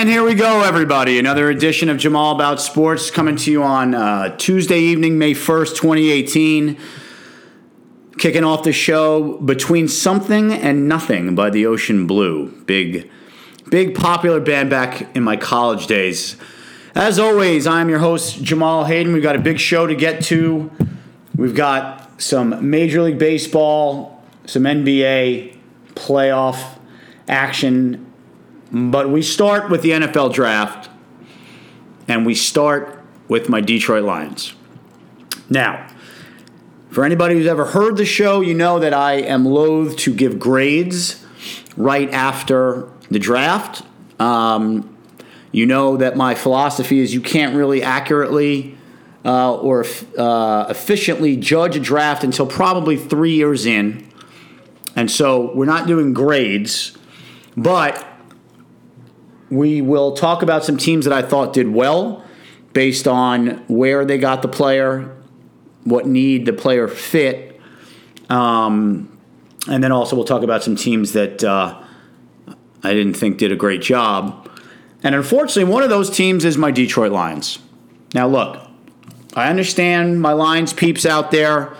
And here we go, everybody. Another edition of Jamal About Sports coming to you on Tuesday evening, May 1st, 2018. Kicking off the show, Between Something and Nothing by the Ocean Blue. Big popular band back in my college days. As always, I'm your host, Jamal Hayden. We've got a big show to get to. We've got some Major League Baseball, some NBA playoff action. But we start with the NFL draft, and we start with my Detroit Lions. Now, for anybody who's ever heard the show, you know that I am loath to give grades right after the draft. You know that my philosophy is you can't really accurately or efficiently judge a draft until probably 3 years in. And so we're not doing grades, but we will talk about some teams that I thought did well based on where they got the player, what need the player fit, and then also we'll talk about some teams that I didn't think did a great job. And unfortunately, one of those teams is my Detroit Lions. Now, look, I understand my Lions peeps out there.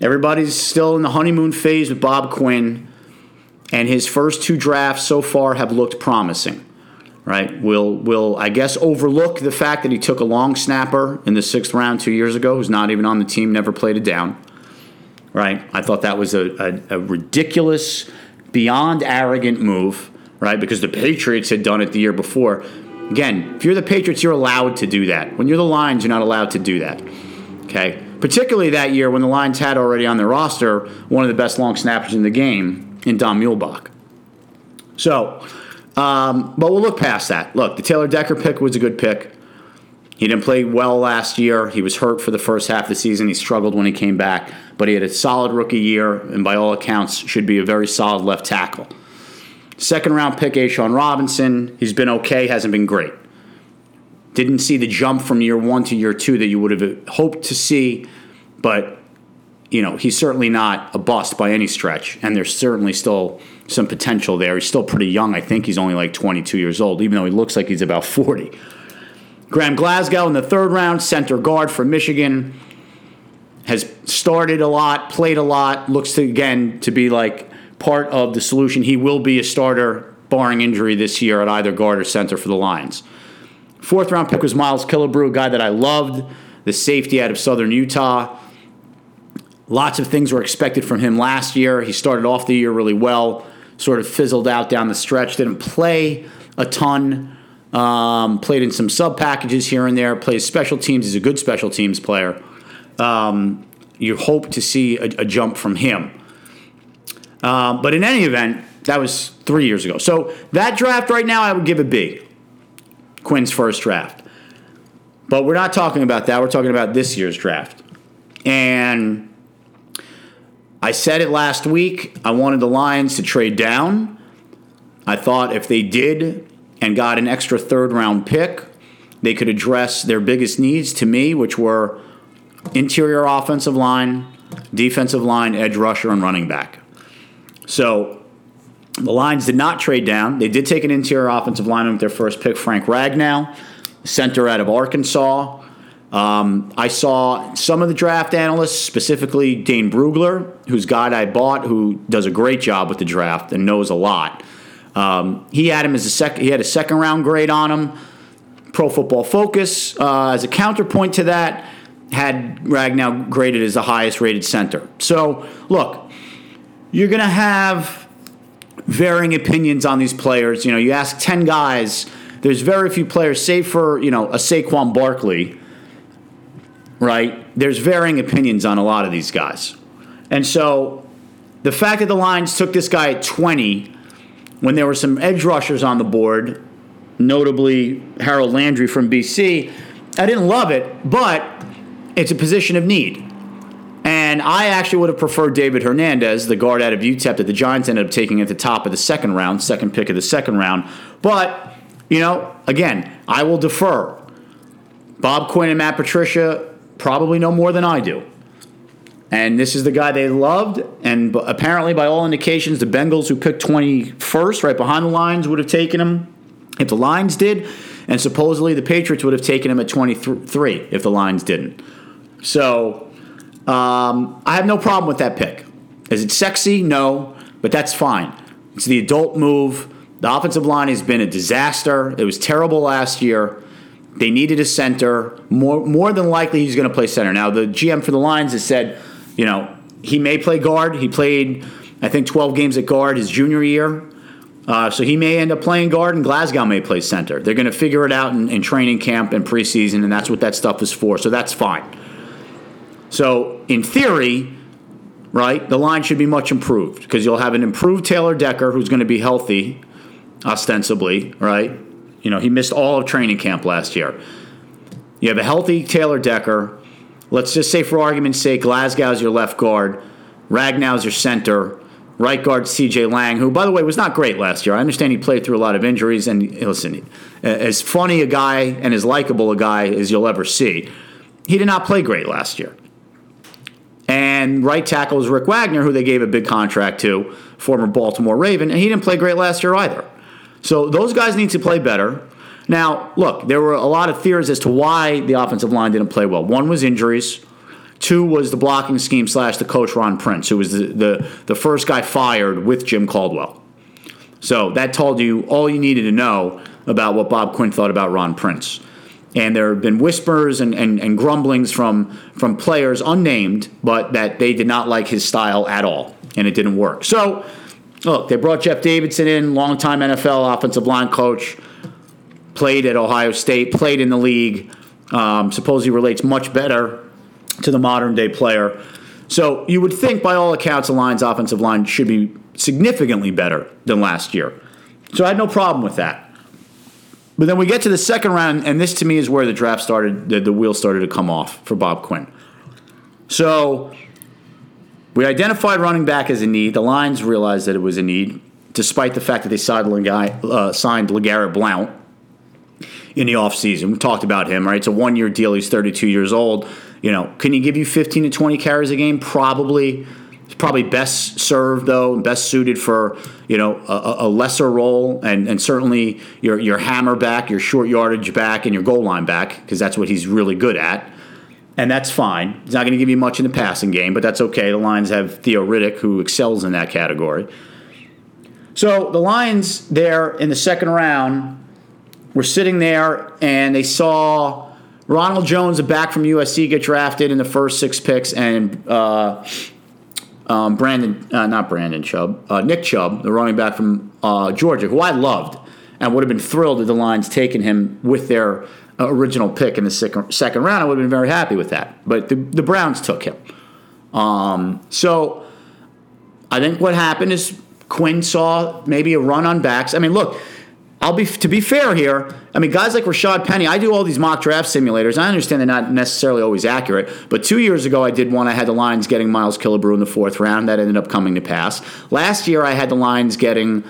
Everybody's still in the honeymoon phase with Bob Quinn, and his first two drafts so far have looked promising. Right, we'll I guess overlook the fact that he took a long snapper in the 6th round 2 years ago, who's not even on the team, never played a down. Right, I thought that was a ridiculous, beyond arrogant move. Right, because the Patriots had done it the year before. Again, if you're the Patriots, you're allowed to do that. When you're the Lions, you're not allowed to do that. Okay, particularly that year when the Lions had already on their roster one of the best long snappers in the game in Dom Muehlbach. So. But we'll look past that. Look, the Taylor Decker pick was a good pick. He didn't play well last year. He was hurt for the first half of the season. He struggled when he came back. But he had a solid rookie year and, by all accounts, should be a very solid left tackle. Second-round pick, A'Shawn Robinson. He's been okay, hasn't been great. Didn't see the jump from year one to year two that you would have hoped to see. But, you know, he's certainly not a bust by any stretch. And there's certainly still some potential there. He's still pretty young. I think he's only like 22 years old, even though he looks like he's about 40. Graham Glasgow in the 3rd round, center guard from Michigan, has started a lot, played a lot, looks to, again, to be like part of the solution. He will be a starter, barring injury this year, at either guard or center for the Lions. 4th round pick was Miles Killebrew, a guy that I loved, the safety out of Southern Utah. Lots of things were expected from him last year. He started off the year really well. Sort of fizzled out down the stretch. Didn't play a ton. Played in some sub packages here and there. Plays special teams. He's a good special teams player. You hope to see a jump from him. But in any event, that was 3 years ago. So that draft right now, I would give a B. Quinn's first draft. But we're not talking about that. We're talking about this year's draft. And I said it last week, I wanted the Lions to trade down. I thought if they did and got an extra 3rd-round pick, they could address their biggest needs to me, which were interior offensive line, defensive line, edge rusher, and running back. So the Lions did not trade down. They did take an interior offensive lineman with their first pick, Frank Ragnow, center out of Arkansas. I saw some of the draft analysts, specifically Dane Brugler, whose guide I bought, who does a great job with the draft and knows a lot. He had him as he had a 2nd-round grade on him. Pro Football Focus, as a counterpoint to that, had Ragnow graded as the highest-rated center. So, look, you're going to have varying opinions on these players. You know, you ask 10 guys, there's very few players, save for, you know, a Saquon Barkley. Right? There's varying opinions on a lot of these guys. And so the fact that the Lions took this guy at 20 when there were some edge rushers on the board, notably Harold Landry from BC, I didn't love it, but it's a position of need. And I actually would have preferred David Hernandez, the guard out of UTEP that the Giants ended up taking at the top of the 2nd round, 2nd pick of the 2nd round. But, you know, again, I will defer. Bob Quinn and Matt Patricia probably know more than I do. And this is the guy they loved. And apparently, by all indications, the Bengals, who picked 21st, right behind the Lions, would have taken him. if the Lions did, and supposedly the Patriots would have taken him at 23 if the Lions didn't. So I have no problem with that pick. Is it sexy? No, but that's fine. It's the adult move. The offensive line has been a disaster. It was terrible last year. They needed a center. More than likely, he's going to play center. Now, the GM for the Lions has said, you know, he may play guard. He played, I think, 12 games at guard his junior year. So he may end up playing guard, and Glasgow may play center. They're going to figure it out in training camp and preseason, and that's what that stuff is for. So that's fine. So in theory, right, the line should be much improved because you'll have an improved Taylor Decker who's going to be healthy, ostensibly, right? You know, he missed all of training camp last year. You have a healthy Taylor Decker. Let's just say, for argument's sake, Glasgow's your left guard, Ragnow's your center, right guard CJ Lang, who, by the way, was not great last year. I understand he played through a lot of injuries, and listen, as funny a guy and as likable a guy as you'll ever see, he did not play great last year. And right tackle is Rick Wagner, who they gave a big contract to, former Baltimore Raven, and he didn't play great last year either. So those guys need to play better. Now, look, there were a lot of theories as to why the offensive line didn't play well. One was injuries. Two was the blocking scheme / the coach Ron Prince, who was the first guy fired with Jim Caldwell. So that told you all you needed to know about what Bob Quinn thought about Ron Prince. And there have been whispers and grumblings from players unnamed, but that they did not like his style at all, and it didn't work. So look, they brought Jeff Davidson in, longtime NFL offensive line coach, played at Ohio State, played in the league, supposedly relates much better to the modern-day player. So you would think, by all accounts, the Lions' offensive line should be significantly better than last year. So I had no problem with that. But then we get to the second round, and this to me is where the draft started, the wheels started to come off for Bob Quinn. So we identified running back as a need. The Lions realized that it was a need, despite the fact that they signed LeGarrette Blount in the offseason. We talked about him, right? It's a one-year deal. He's 32 years old. You know, can he give you 15 to 20 carries a game? Probably. He's probably best served, though, and best suited for, you know, a lesser role, and certainly your hammer back, your short yardage back, and your goal line back, because that's what he's really good at. And that's fine. He's not going to give you much in the passing game, but that's okay. The Lions have Theo Riddick, who excels in that category. So the Lions there in the second round were sitting there, and they saw Ronald Jones, a back from USC, get drafted in the first six picks, and Nick Chubb, the running back from Georgia, who I loved and would have been thrilled if the Lions taken him with their original pick in the second round. I would have been very happy with that. But the Browns took him. So I think what happened is Quinn saw maybe a run on backs. I mean, look, to be fair here, I mean, guys like Rashaad Penny, I do all these mock draft simulators. I understand they're not necessarily always accurate, but 2 years ago I did one. I had the Lions getting Miles Killebrew in the fourth round. That ended up coming to pass. Last year I had the Lions getting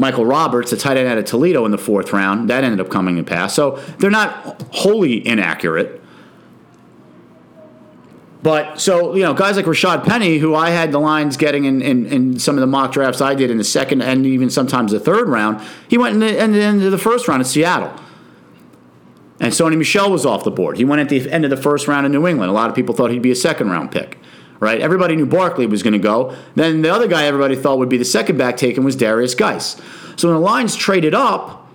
Michael Roberts, the tight end out of Toledo, in the fourth round. That ended up coming to pass. So they're not wholly inaccurate. But, so, you know, guys like Rashaad Penny, who I had the Lions getting in some of the mock drafts I did in the second and even sometimes the third round, he went into the first round at Seattle. And Sony Michel was off the board. He went at the end of the first round in New England. A lot of people thought he'd be a second-round pick. Right, everybody knew Barkley was going to go. Then the other guy everybody thought would be the second back taken was Derrius Guice. So when the Lions traded up,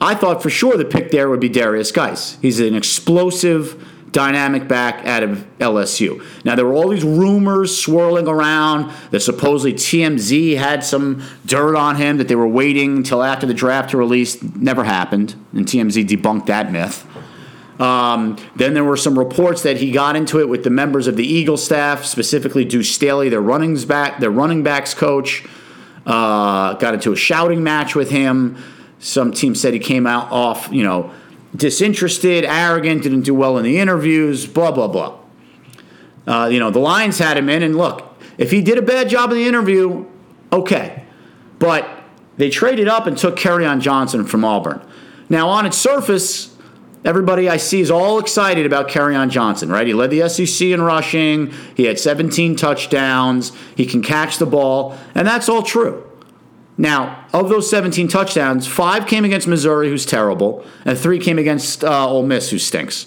I thought for sure the pick there would be Derrius Guice. He's an explosive, dynamic back out of LSU. Now, there were all these rumors swirling around that supposedly TMZ had some dirt on him, that they were waiting until after the draft to release. Never happened, and TMZ debunked that myth. Then there were some reports that he got into it with the members of the Eagles staff, specifically Deuce Staley, their running backs coach, got into a shouting match with him. Some team said he came out off, you know, disinterested, arrogant, didn't do well in the interviews, blah, blah, blah. You know, the Lions had him in, and look, if he did a bad job in the interview, okay. But they traded up and took Kerryon Johnson from Auburn. Now, on its surface, everybody I see is all excited about Kerryon Johnson, right? He led the SEC in rushing. He had 17 touchdowns. He can catch the ball. And that's all true. Now, of those 17 touchdowns, 5 came against Missouri, who's terrible, and 3 came against Ole Miss, who stinks.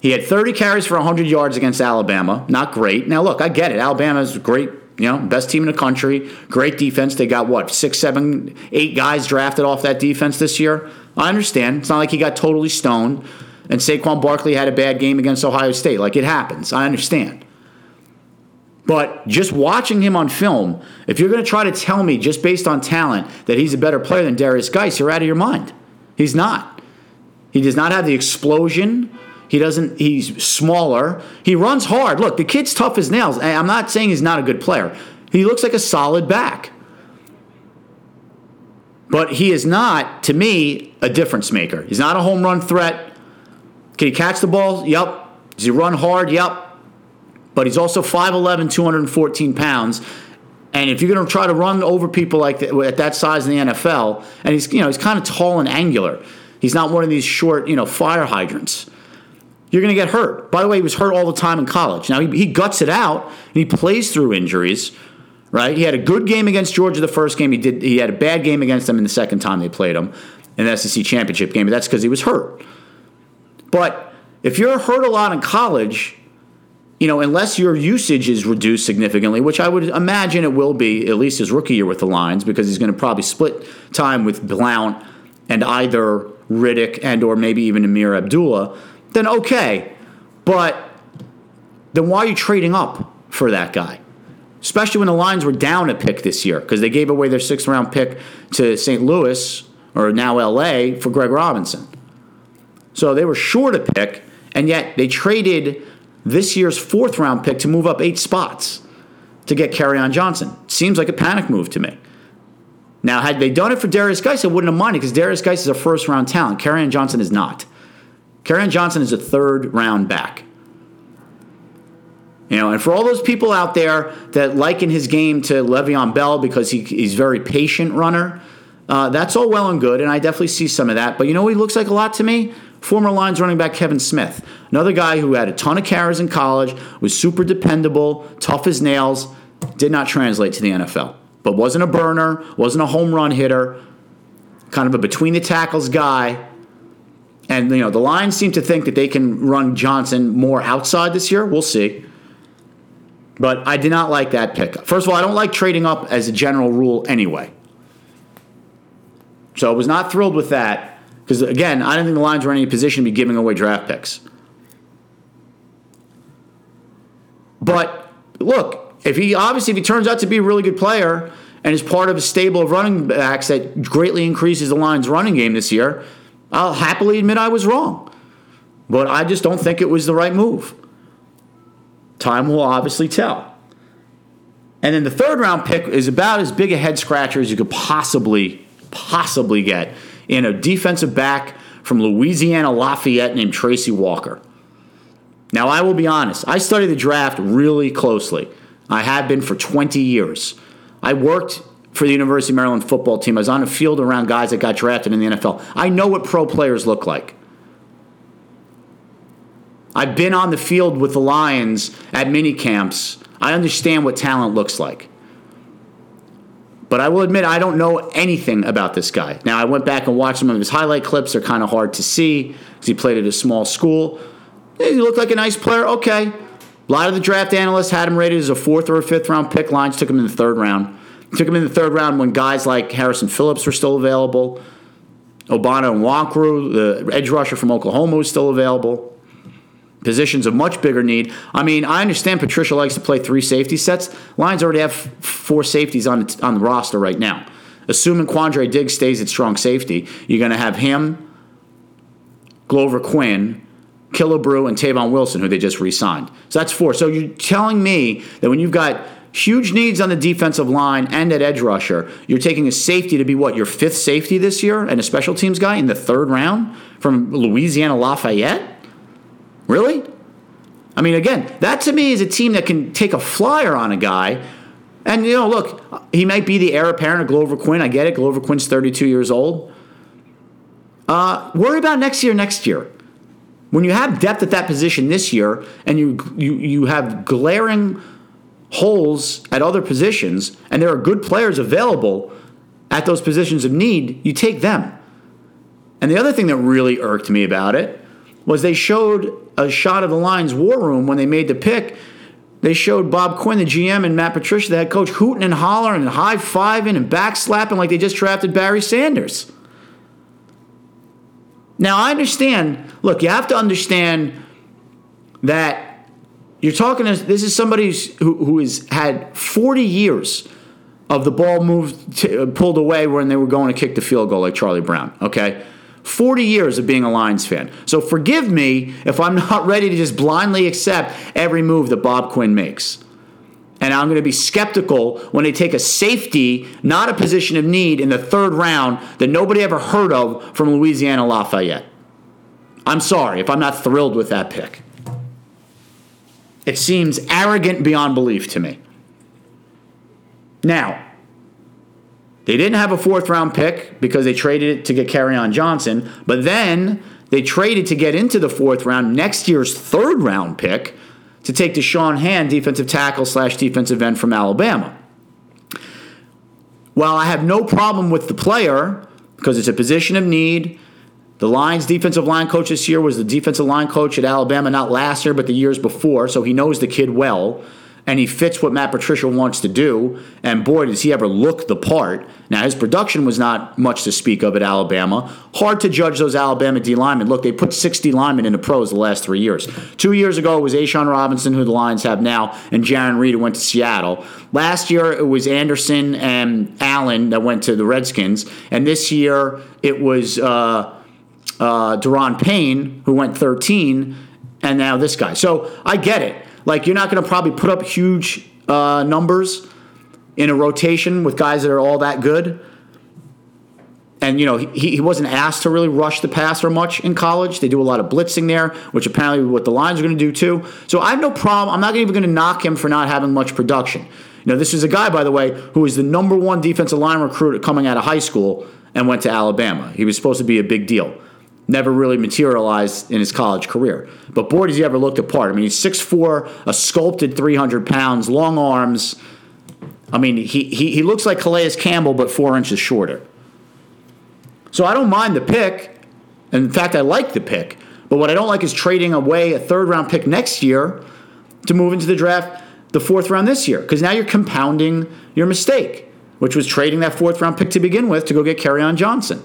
He had 30 carries for 100 yards against Alabama. Not great. Now, look, I get it. Alabama's great, you know, best team in the country. Great defense. They got, what, 6, 7, 8 guys drafted off that defense this year? I understand. It's not like he got totally stoned. And Saquon Barkley had a bad game against Ohio State. Like, it happens. I understand. But just watching him on film, if you're going to try to tell me just based on talent that he's a better player than Derrius Guice, you're out of your mind. He's not. He does not have the explosion. He doesn't. He's smaller. He runs hard. Look, the kid's tough as nails. I'm not saying he's not a good player. He looks like a solid back. But he is not, to me, a difference maker. He's not a home run threat. Can he catch the ball? Yep. Does he run hard? Yep. But he's also 5'11", 214 pounds. And if you're going to try to run over people like that, at that size in the NFL, and he's kind of tall and angular. He's not one of these short, fire hydrants. You're going to get hurt. By the way, he was hurt all the time in college. Now, he guts it out, and he plays through injuries, right? He had a good game against Georgia the first game. He had a bad game against them in the second time they played him in the SEC championship game, but that's because he was hurt. But if you're hurt a lot in college, unless your usage is reduced significantly, which I would imagine it will be, at least his rookie year with the Lions, because he's going to probably split time with Blount and either Riddick and or maybe even Amir Abdullah, then okay. But then why are you trading up for that guy? Especially when the Lions were down a pick this year because they gave away their 6th-round pick to St. Louis, or now L.A., for Greg Robinson. So they were short a pick, and yet they traded this year's 4th-round pick to move up 8 spots to get Kerryon Johnson. Seems like a panic move to me. Now, had they done it for Derrius Guice, I wouldn't have minded because Derrius Guice is a 1st-round talent. Kerryon Johnson is not. Kerryon Johnson is a 3rd-round back. And for all those people out there that liken his game to Le'Veon Bell because he's very patient runner, that's all well and good, and I definitely see some of that. But you know what he looks like a lot to me? Former Lions running back Kevin Smith, another guy who had a ton of carries in college, was super dependable, tough as nails, did not translate to the NFL, but wasn't a burner, wasn't a home run hitter, kind of a between the tackles guy. And, the Lions seem to think that they can run Johnson more outside this year. We'll see. But I did not like that pick. First of all, I don't like trading up as a general rule anyway. So I was not thrilled with that. Because, again, I don't think the Lions were in any position to be giving away draft picks. But, look, if he turns out to be a really good player and is part of a stable of running backs that greatly increases the Lions' running game this year, I'll happily admit I was wrong. But I just don't think it was the right move. Time will obviously tell. And then the 3rd-round pick is about as big a head-scratcher as you could possibly get in a defensive back from Louisiana Lafayette named Tracy Walker. Now, I will be honest. I study the draft really closely. I have been for 20 years. I worked for the University of Maryland football team. I was on the field around guys that got drafted in the NFL. I know what pro players look like. I've been on the field with the Lions at mini camps. I understand what talent looks like. But I will admit, I don't know anything about this guy. Now, I went back and watched some of his highlight clips. They're kind of hard to see because he played at a small school. He looked like a nice player. Okay. A lot of the draft analysts had him rated as a 4th or a 5th-round pick. Lions took him in the 3rd round. Took him in the 3rd round when guys like Harrison Phillips were still available. Obana and Nwankwo, the edge rusher from Oklahoma, was still available. Positions of much bigger need. I mean, I understand Patricia likes to play 3 safety sets. Lions already have 4 safeties on the roster right now. Assuming Quandre Diggs stays at strong safety, you're going to have him, Glover Quinn, Killebrew, and Tavon Wilson, who they just re-signed. So that's 4. So you're telling me that when you've got huge needs on the defensive line and at edge rusher, you're taking a safety to be, what, your 5th safety this year and a special teams guy in the 3rd round from Louisiana Lafayette? Really? I mean, again, that to me is a team that can take a flyer on a guy. And, look, he might be the heir apparent of Glover Quinn. I get it. Glover Quinn's 32 years old. Worry about next year. When you have depth at that position this year and you have glaring holes at other positions, and there are good players available at those positions of need, you take them. And the other thing that really irked me about it was they showed a shot of the Lions' war room when they made the pick. They showed Bob Quinn, the GM, and Matt Patricia, the head coach, hooting and hollering and high-fiving and backslapping like they just drafted Barry Sanders. Now, I understand. Look, you have to understand that you're talking to, this is somebody who has had 40 years of the ball moved pulled away when they were going to kick the field goal like Charlie Brown, okay? 40 years of being a Lions fan. So forgive me if I'm not ready to just blindly accept every move that Bob Quinn makes. And I'm going to be skeptical when they take a safety, not a position of need, in the third round that nobody ever heard of from Louisiana Lafayette. I'm sorry if I'm not thrilled with that pick. It seems arrogant beyond belief to me. Now, they didn't have a fourth-round pick because they traded it to get Kerryon Johnson, but then they traded to get into the fourth round next year's third-round pick to take Deshaun Hand, defensive tackle / defensive end from Alabama. While I have no problem with the player because it's a position of need, the Lions' defensive line coach this year was the defensive line coach at Alabama, not last year but the years before, so he knows the kid well. And he fits what Matt Patricia wants to do. And boy, does he ever look the part. Now, his production was not much to speak of at Alabama. Hard to judge those Alabama D linemen. Look, they put 60 linemen in the pros the last 3 years. 2 years ago, it was A'Shawn Robinson, who the Lions have now, and Jaron Reed, who went to Seattle. Last year, it was Anderson and Allen that went to the Redskins. And this year, it was Deron Payne, who went 13, and now this guy. So, I get it. Like, you're not going to probably put up huge numbers in a rotation with guys that are all that good. And, you know, he wasn't asked to really rush the passer much in college. They do a lot of blitzing there, which apparently what the Lions are going to do too. So I have no problem. I'm not even going to knock him for not having much production. You know, this is a guy, by the way, who is the number one defensive line recruit coming out of high school and went to Alabama. He was supposed to be a big deal. Never really materialized in his college career. But boy, does he ever look the part. I mean, he's 6'4", a sculpted 300 pounds, long arms. I mean, he looks like Calais Campbell, but 4 inches shorter. So I don't mind the pick. And in fact, I like the pick. But what I don't like is trading away a third-round pick next year to move into the draft the fourth round this year. Because now you're compounding your mistake, which was trading that fourth-round pick to begin with to go get Kerryon Johnson.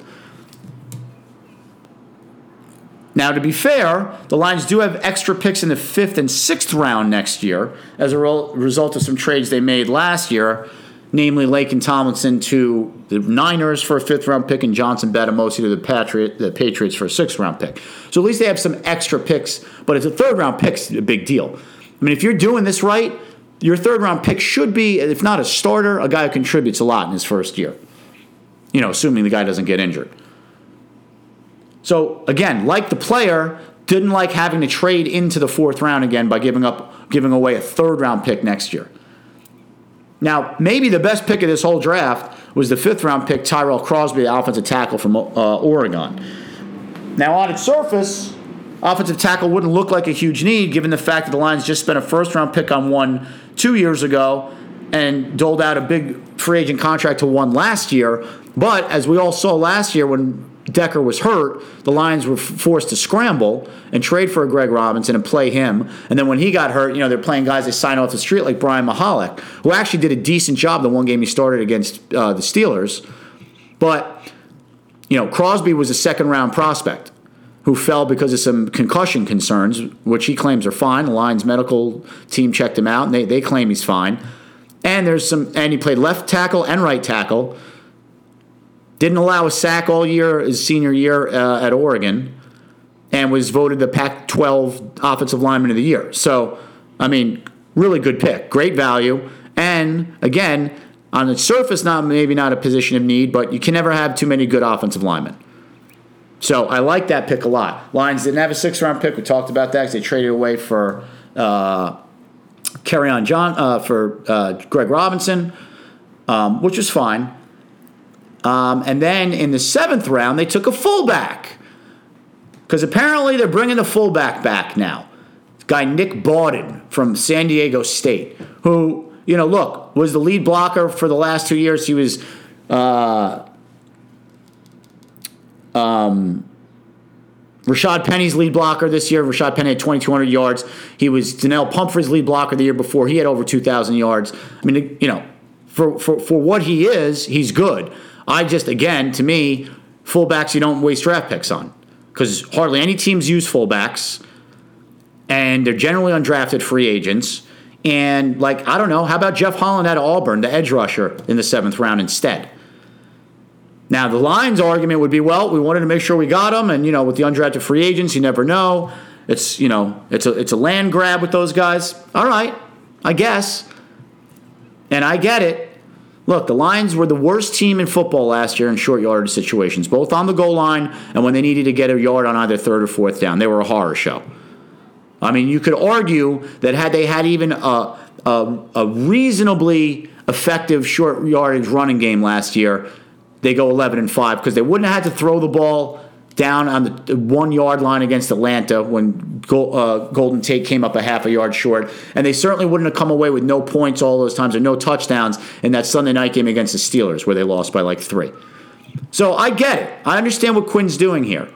Now, to be fair, the Lions do have extra picks in the 5th and 6th round next year as a result of some trades they made last year, namely Lakin Tomlinson to the Niners for a 5th round pick and Johnson Batamosi to the Patriots for a 6th round pick. So at least they have some extra picks, but it's a 3rd round pick's a big deal. I mean, if you're doing this right, your 3rd round pick should be, if not a starter, a guy who contributes a lot in his first year, you know, assuming the guy doesn't get injured. So, again, like the player, didn't like having to trade into the fourth round again by giving away a third-round pick next year. Now, maybe the best pick of this whole draft was the fifth-round pick, Tyrell Crosby, the offensive tackle from Oregon. Now, on its surface, offensive tackle wouldn't look like a huge need, given the fact that the Lions just spent a first-round pick on one 2 years ago and doled out a big free agent contract to one last year. But, as we all saw last year when Decker was hurt, the Lions were forced to scramble and trade for a Greg Robinson and play him. And then when he got hurt, you know, they're playing guys they sign off the street like Brian Mihalic, who actually did a decent job the one game he started against the Steelers. But, you know, Crosby was a second-round prospect who fell because of some concussion concerns, which he claims are fine. The Lions medical team checked him out, and they claim he's fine. And he played left tackle and right tackle. Didn't allow a sack all year his senior year at Oregon, and was voted the Pac-12 Offensive Lineman of the Year. So, I mean, really good pick. Great value. And, again, on the surface, maybe not a position of need, but you can never have too many good offensive linemen. So I like that pick a lot. Lions didn't have a sixth-round pick. We talked about that because they traded away for Greg Robinson, which was fine. And then in the 7th round, they took a fullback because apparently they're bringing the fullback back now. This guy Nick Bawden from San Diego State, who you know, look, was the lead blocker for the last 2 years. He was Rashaad Penny's lead blocker this year. Rashaad Penny had 2,200 yards. He was Donnell Pumphrey's lead blocker the year before. He had over 2,000 yards. I mean, you know, for what he is, he's good. I just, again, to me, fullbacks you don't waste draft picks on because hardly any teams use fullbacks, and they're generally undrafted free agents. And, like, I don't know, how about Jeff Holland out of Auburn, the edge rusher, in the 7th round instead? Now, the Lions' argument would be, well, we wanted to make sure we got him, and, you know, with the undrafted free agents, you never know. It's, you know, it's a land grab with those guys. All right, I guess. And I get it. Look, the Lions were the worst team in football last year in short yardage situations, both on the goal line and when they needed to get a yard on either 3rd or 4th down. They were a horror show. I mean, you could argue that had they had even a reasonably effective short yardage running game last year, they go 11-5 because they wouldn't have had to throw the ball down on the 1-yard line against Atlanta when Golden Tate came up a half a yard short. And they certainly wouldn't have come away with no points all those times or no touchdowns in that Sunday night game against the Steelers where they lost by like 3. So I get it. I understand what Quinn's doing here.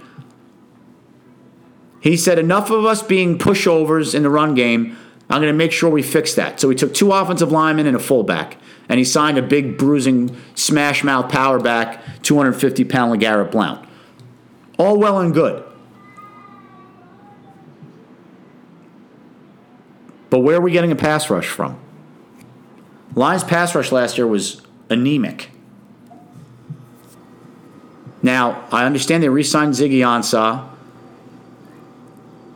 He said, enough of us being pushovers in the run game. I'm going to make sure we fix that. So he took 2 offensive linemen and a fullback. And he signed a big, bruising, smash-mouth power back, 250-pound LeGarrette Blount. All well and good. But where are we getting a pass rush from? Lions' pass rush last year was anemic. Now, I understand they re-signed Ziggy Ansah.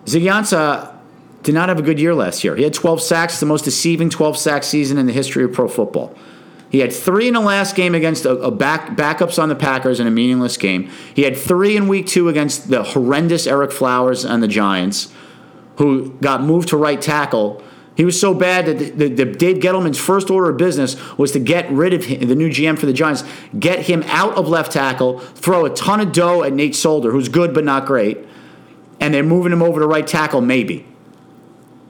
Ziggy Ansah did not have a good year last year. He had 12 sacks, the most deceiving 12-sack season in the history of pro football. He had 3 in the last game against backups on the Packers in a meaningless game. He had 3 in week 2 against the horrendous Eric Flowers and the Giants, who got moved to right tackle. He was so bad that the Dave Gettleman's first order of business was to get rid of him, the new GM for the Giants, get him out of left tackle, throw a ton of dough at Nate Solder, who's good but not great, and they're moving him over to right tackle maybe.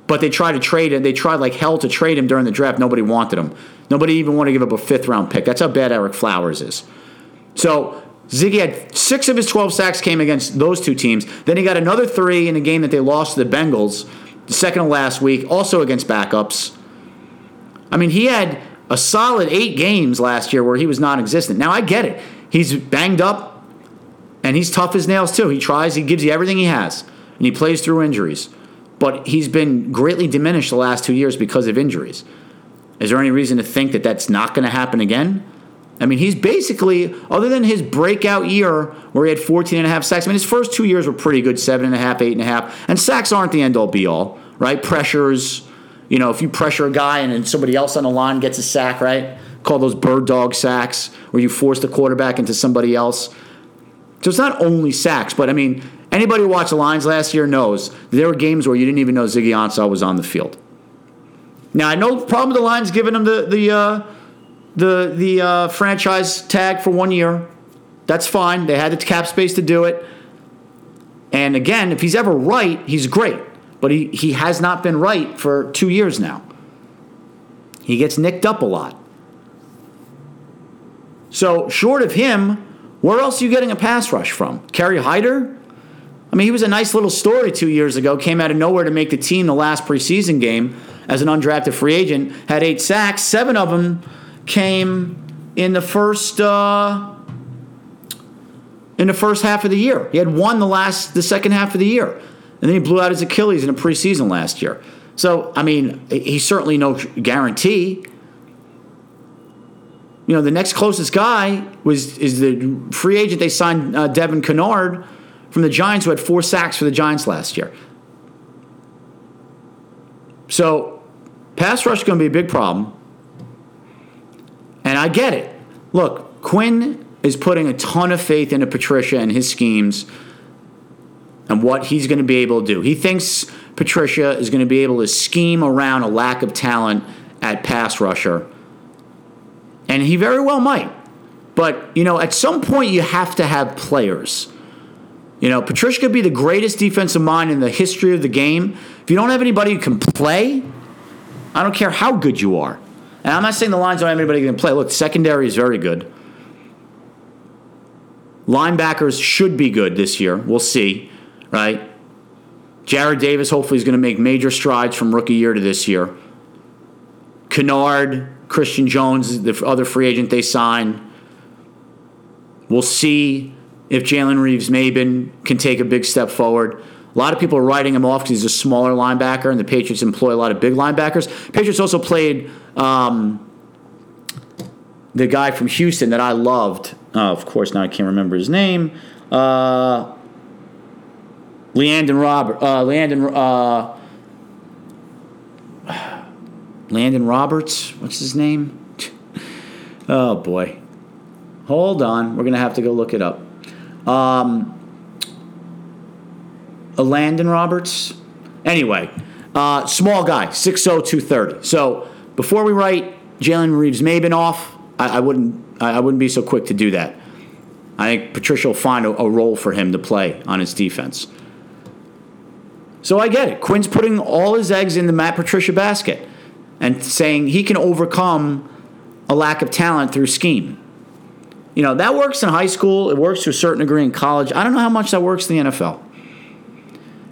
But they tried to trade him. They tried like hell to trade him during the draft. Nobody wanted him. Nobody even wanted to give up a 5th-round pick. That's how bad Eric Flowers is. So Ziggy had 6 of his 12 sacks came against those 2 teams. Then he got another 3 in a game that they lost to the Bengals, the second to last week, also against backups. I mean, he had a solid 8 games last year where he was non-existent. Now, I get it. He's banged up, and he's tough as nails, too. He tries. He gives you everything he has, and he plays through injuries. But he's been greatly diminished the last 2 years because of injuries. Is there any reason to think that that's not going to happen again? I mean, he's basically, other than his breakout year where he had 14.5 sacks, I mean, his first 2 years were pretty good, 7.5, 8.5. And sacks aren't the end-all, be-all, right? Pressures, you know, if you pressure a guy and then somebody else on the line gets a sack, right? Call those bird dog sacks where you force the quarterback into somebody else. So it's not only sacks, but, I mean, anybody who watched the Lions last year knows there were games where you didn't even know Ziggy Ansah was on the field. Now, I know the problem with the Lions giving him the franchise tag for 1 year. That's fine. They had the cap space to do it. And, again, if he's ever right, he's great. But he has not been right for 2 years now. He gets nicked up a lot. So, short of him, where else are you getting a pass rush from? Kerry Hyder? I mean, he was a nice little story 2 years ago, came out of nowhere to make the team the last preseason game as an undrafted free agent, had 8 sacks. 7 of them came in the first half of the year. He had 1 the second half of the year, and then he blew out his Achilles in the preseason last year. So, I mean, he's certainly no guarantee. You know, the next closest guy is the free agent they signed, Devin Kennard, from the Giants, who had 4 sacks for the Giants last year. So, pass rush is going to be a big problem. And I get it. Look, Quinn is putting a ton of faith into Patricia and his schemes and what he's going to be able to do. He thinks Patricia is going to be able to scheme around a lack of talent at pass rusher. And he very well might. But, you know, at some point you have to have players. You know, Patricia could be the greatest defensive mind in the history of the game. If you don't have anybody who can play, I don't care how good you are. And I'm not saying the Lions don't have anybody who can play. Look, secondary is very good. Linebackers should be good this year. We'll see, right? Jarrad Davis hopefully is going to make major strides from rookie year to this year. Kennard, Christian Jones, the other free agent they signed. We'll see if Jalen Reeves-Maybin can take a big step forward. A lot of people are writing him off because he's a smaller linebacker, and the Patriots employ a lot of big linebackers. Patriots also played the guy from Houston that I loved. Oh, of course, now I can't remember his name. Landon Roberts. What's his name? Oh, boy. Hold on. We're going to have to go look it up. Landon Roberts. Anyway, small guy, 6'0", 230. So before we write Jalen Reeves-Maybin off, I wouldn't be so quick to do that. I think Patricia will find a role for him to play on his defense. So I get it. Quinn's putting all his eggs in the Matt Patricia basket and saying he can overcome a lack of talent through scheme. You know, that works in high school. It works to a certain degree in college. I don't know how much that works in the NFL.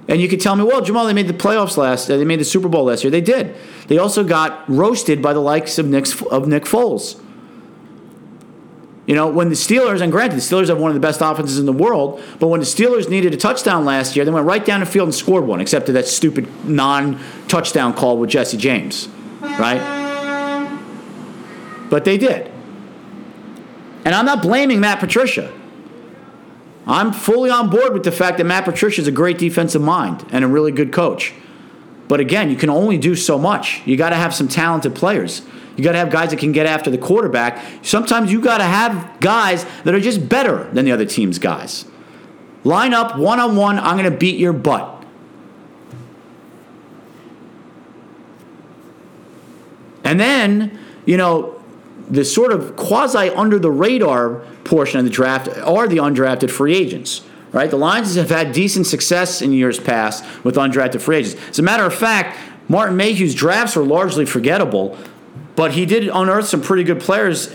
And you could tell me, well, Jamal, they made the playoffs they made the Super Bowl last year. They did. They also got roasted by the likes of Nick Foles. You know, when the Steelers, and granted, the Steelers have one of the best offenses in the world, but when the Steelers needed a touchdown last year, they went right down the field and scored one, except for that stupid non-touchdown call with Jesse James, right? But they did. And I'm not blaming Matt Patricia. I'm fully on board with the fact that Matt Patricia is a great defensive mind and a really good coach. But again, you can only do so much. You got to have some talented players. You got to have guys that can get after the quarterback. Sometimes you got to have guys that are just better than the other team's guys. Line up one-on-one, I'm going to beat your butt. And then, you know, the sort of quasi-under-the-radar portion of the draft are the undrafted free agents, right? The Lions have had decent success in years past with undrafted free agents. As a matter of fact, Martin Mayhew's drafts were largely forgettable, but he did unearth some pretty good players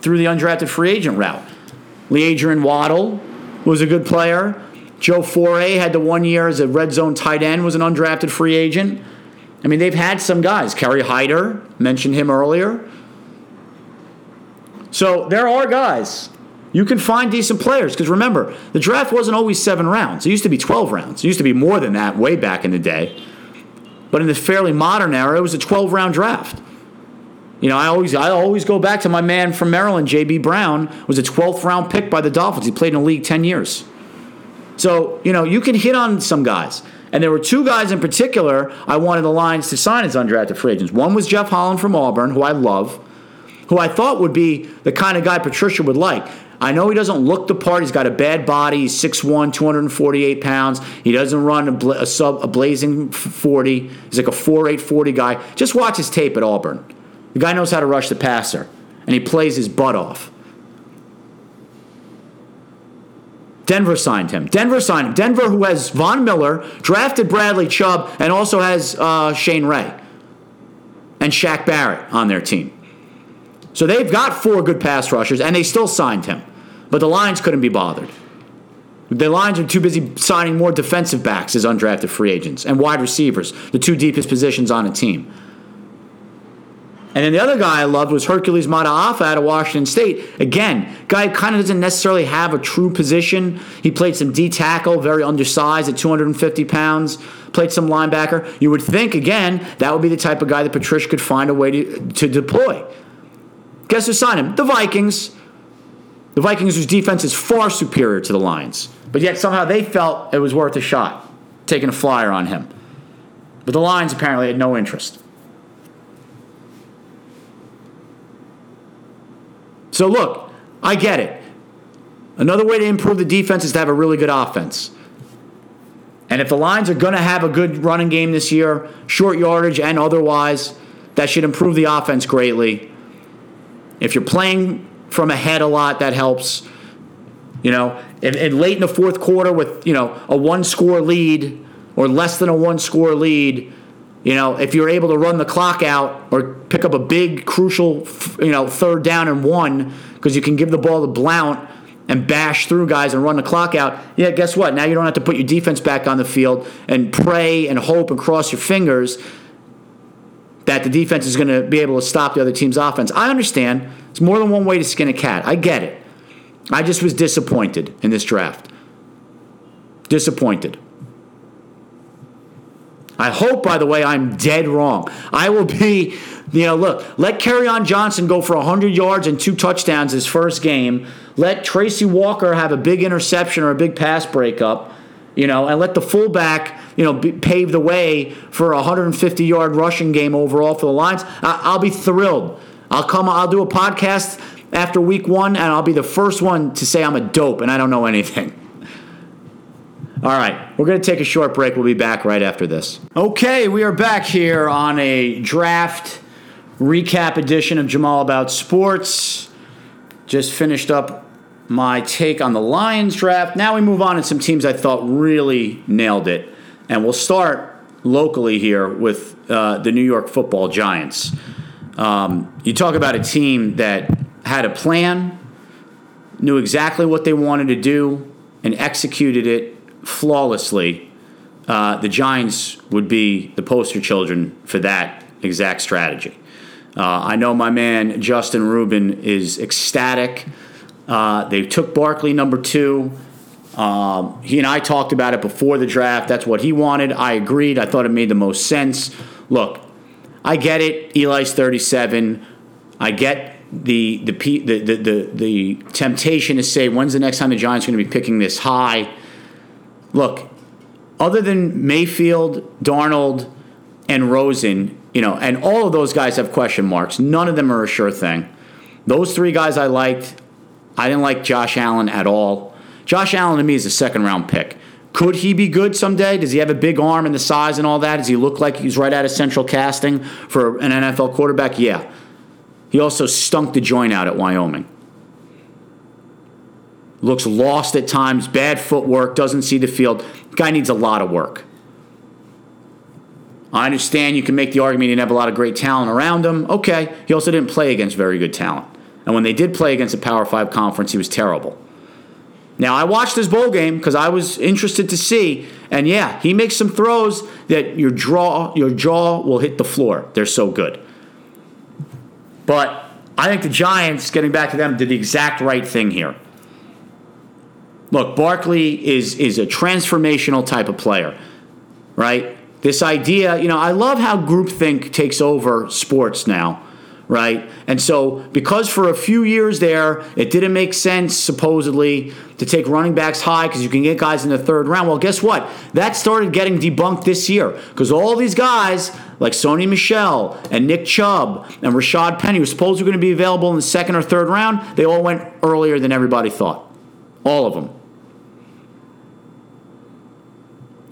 through the undrafted free agent route. LeAdrian Waddle was a good player. Joe Foray had the 1 year as a red zone tight end, was an undrafted free agent. I mean, they've had some guys. Kerry Hyder, mentioned him earlier. So there are guys. You can find decent players because, remember, the draft wasn't always 7 rounds. It used to be 12 rounds. It used to be more than that way back in the day. But in the fairly modern era, it was a 12-round draft. You know, I always go back to my man from Maryland, J.B. Brown, was a 12th round pick by the Dolphins. He played in the league 10 years. So, you know, you can hit on some guys. And there were 2 guys in particular I wanted the Lions to sign as undrafted free agents. One was Jeff Holland from Auburn, who I love, who I thought would be the kind of guy Patricia would like. I know he doesn't look the part. He's got a bad body. He's 6'1", 248 pounds. He doesn't run a blazing 40. He's like a 4'8", 40 guy. Just watch his tape at Auburn. The guy knows how to rush the passer, and he plays his butt off. Denver signed him. Denver, who has Von Miller, drafted Bradley Chubb, and also has Shane Ray and Shaq Barrett on their team. So they've got 4 good pass rushers, and they still signed him. But the Lions couldn't be bothered. The Lions are too busy signing more defensive backs as undrafted free agents and wide receivers, the 2 deepest positions on a team. And then the other guy I loved was Hercules Mataafa out of Washington State. Again, guy kind of doesn't necessarily have a true position. He played some D tackle, very undersized at 250 pounds. Played some linebacker. You would think, again, that would be the type of guy that Patricia could find a way to deploy. Guess who signed him? The Vikings. The Vikings, whose defense is far superior to the Lions. But yet somehow they felt it was worth a shot, taking a flyer on him. But the Lions apparently had no interest. So look, I get it. Another way to improve the defense is to have a really good offense. And if the Lions are going to have a good running game this year, short yardage and otherwise, that should improve the offense greatly. If you're playing from ahead a lot, that helps. You know, and late in the fourth quarter with, you know, a 1-score lead or less than a 1-score lead, You know, if you're able to run the clock out or pick up a big, crucial, third down and one, because you can give the ball to Blount and bash through guys and run the clock out, yeah, guess what? Now you don't have to put your defense back on the field and pray and hope and cross your fingers that the defense is going to be able to stop the other team's offense. I understand. It's more than one way to skin a cat. I get it. I just was disappointed in this draft. Disappointed. I hope, by the way, I'm dead wrong. I will be, let Kerryon Johnson go for 100 yards and 2 touchdowns his first game. Let Tracy Walker have a big interception or a big pass breakup, and let the fullback, pave the way for a 150-yard rushing game overall for the Lions. I'll be thrilled. I'll do a podcast after week one, and I'll be the first one to say I'm a dope and I don't know anything. All right, we're going to take a short break. We'll be back right after this. Okay, we are back here on a draft recap edition of Jamal About Sports. Just finished up my take on the Lions draft. Now we move on to some teams I thought really nailed it. And we'll start locally here with the New York Football Giants. You talk about a team that had a plan, knew exactly what they wanted to do, and executed it flawlessly. The Giants would be the poster children for that exact strategy. I know my man Justin Rubin is ecstatic. They took Barkley number 2. He and I talked about it before the draft. That's what he wanted. I agreed. I thought it made the most sense. Look, I get it. Eli's 37. I get the temptation to say, when's the next time the Giants are going to be picking this high? Look, other than Mayfield, Darnold, and Rosen, and all of those guys have question marks. None of them are a sure thing. Those 3 guys I liked. I didn't like Josh Allen at all. Josh Allen to me is a second-round pick. Could he be good someday? Does he have a big arm and the size and all that? Does he look like he's right out of central casting for an NFL quarterback? Yeah. He also stunk the joint out at Wyoming. Looks lost at times, bad footwork, doesn't see the field. Guy needs a lot of work. I understand you can make the argument he didn't have a lot of great talent around him. Okay, he also didn't play against very good talent. And when they did play against a Power 5 conference, he was terrible. Now, I watched this bowl game because I was interested to see. And yeah, he makes some throws that your jaw will hit the floor. They're so good. But I think the Giants, getting back to them, did the exact right thing here. Look, Barkley is a transformational type of player, right? This idea, I love how groupthink takes over sports now, right? And so because for a few years there, it didn't make sense, supposedly, to take running backs high because you can get guys in the 3rd round. Well, guess what? That started getting debunked this year because all these guys like Sony Michel and Nick Chubb and Rashaad Penny, who supposedly were going to be available in the 2nd or 3rd round, they all went earlier than everybody thought. All of them.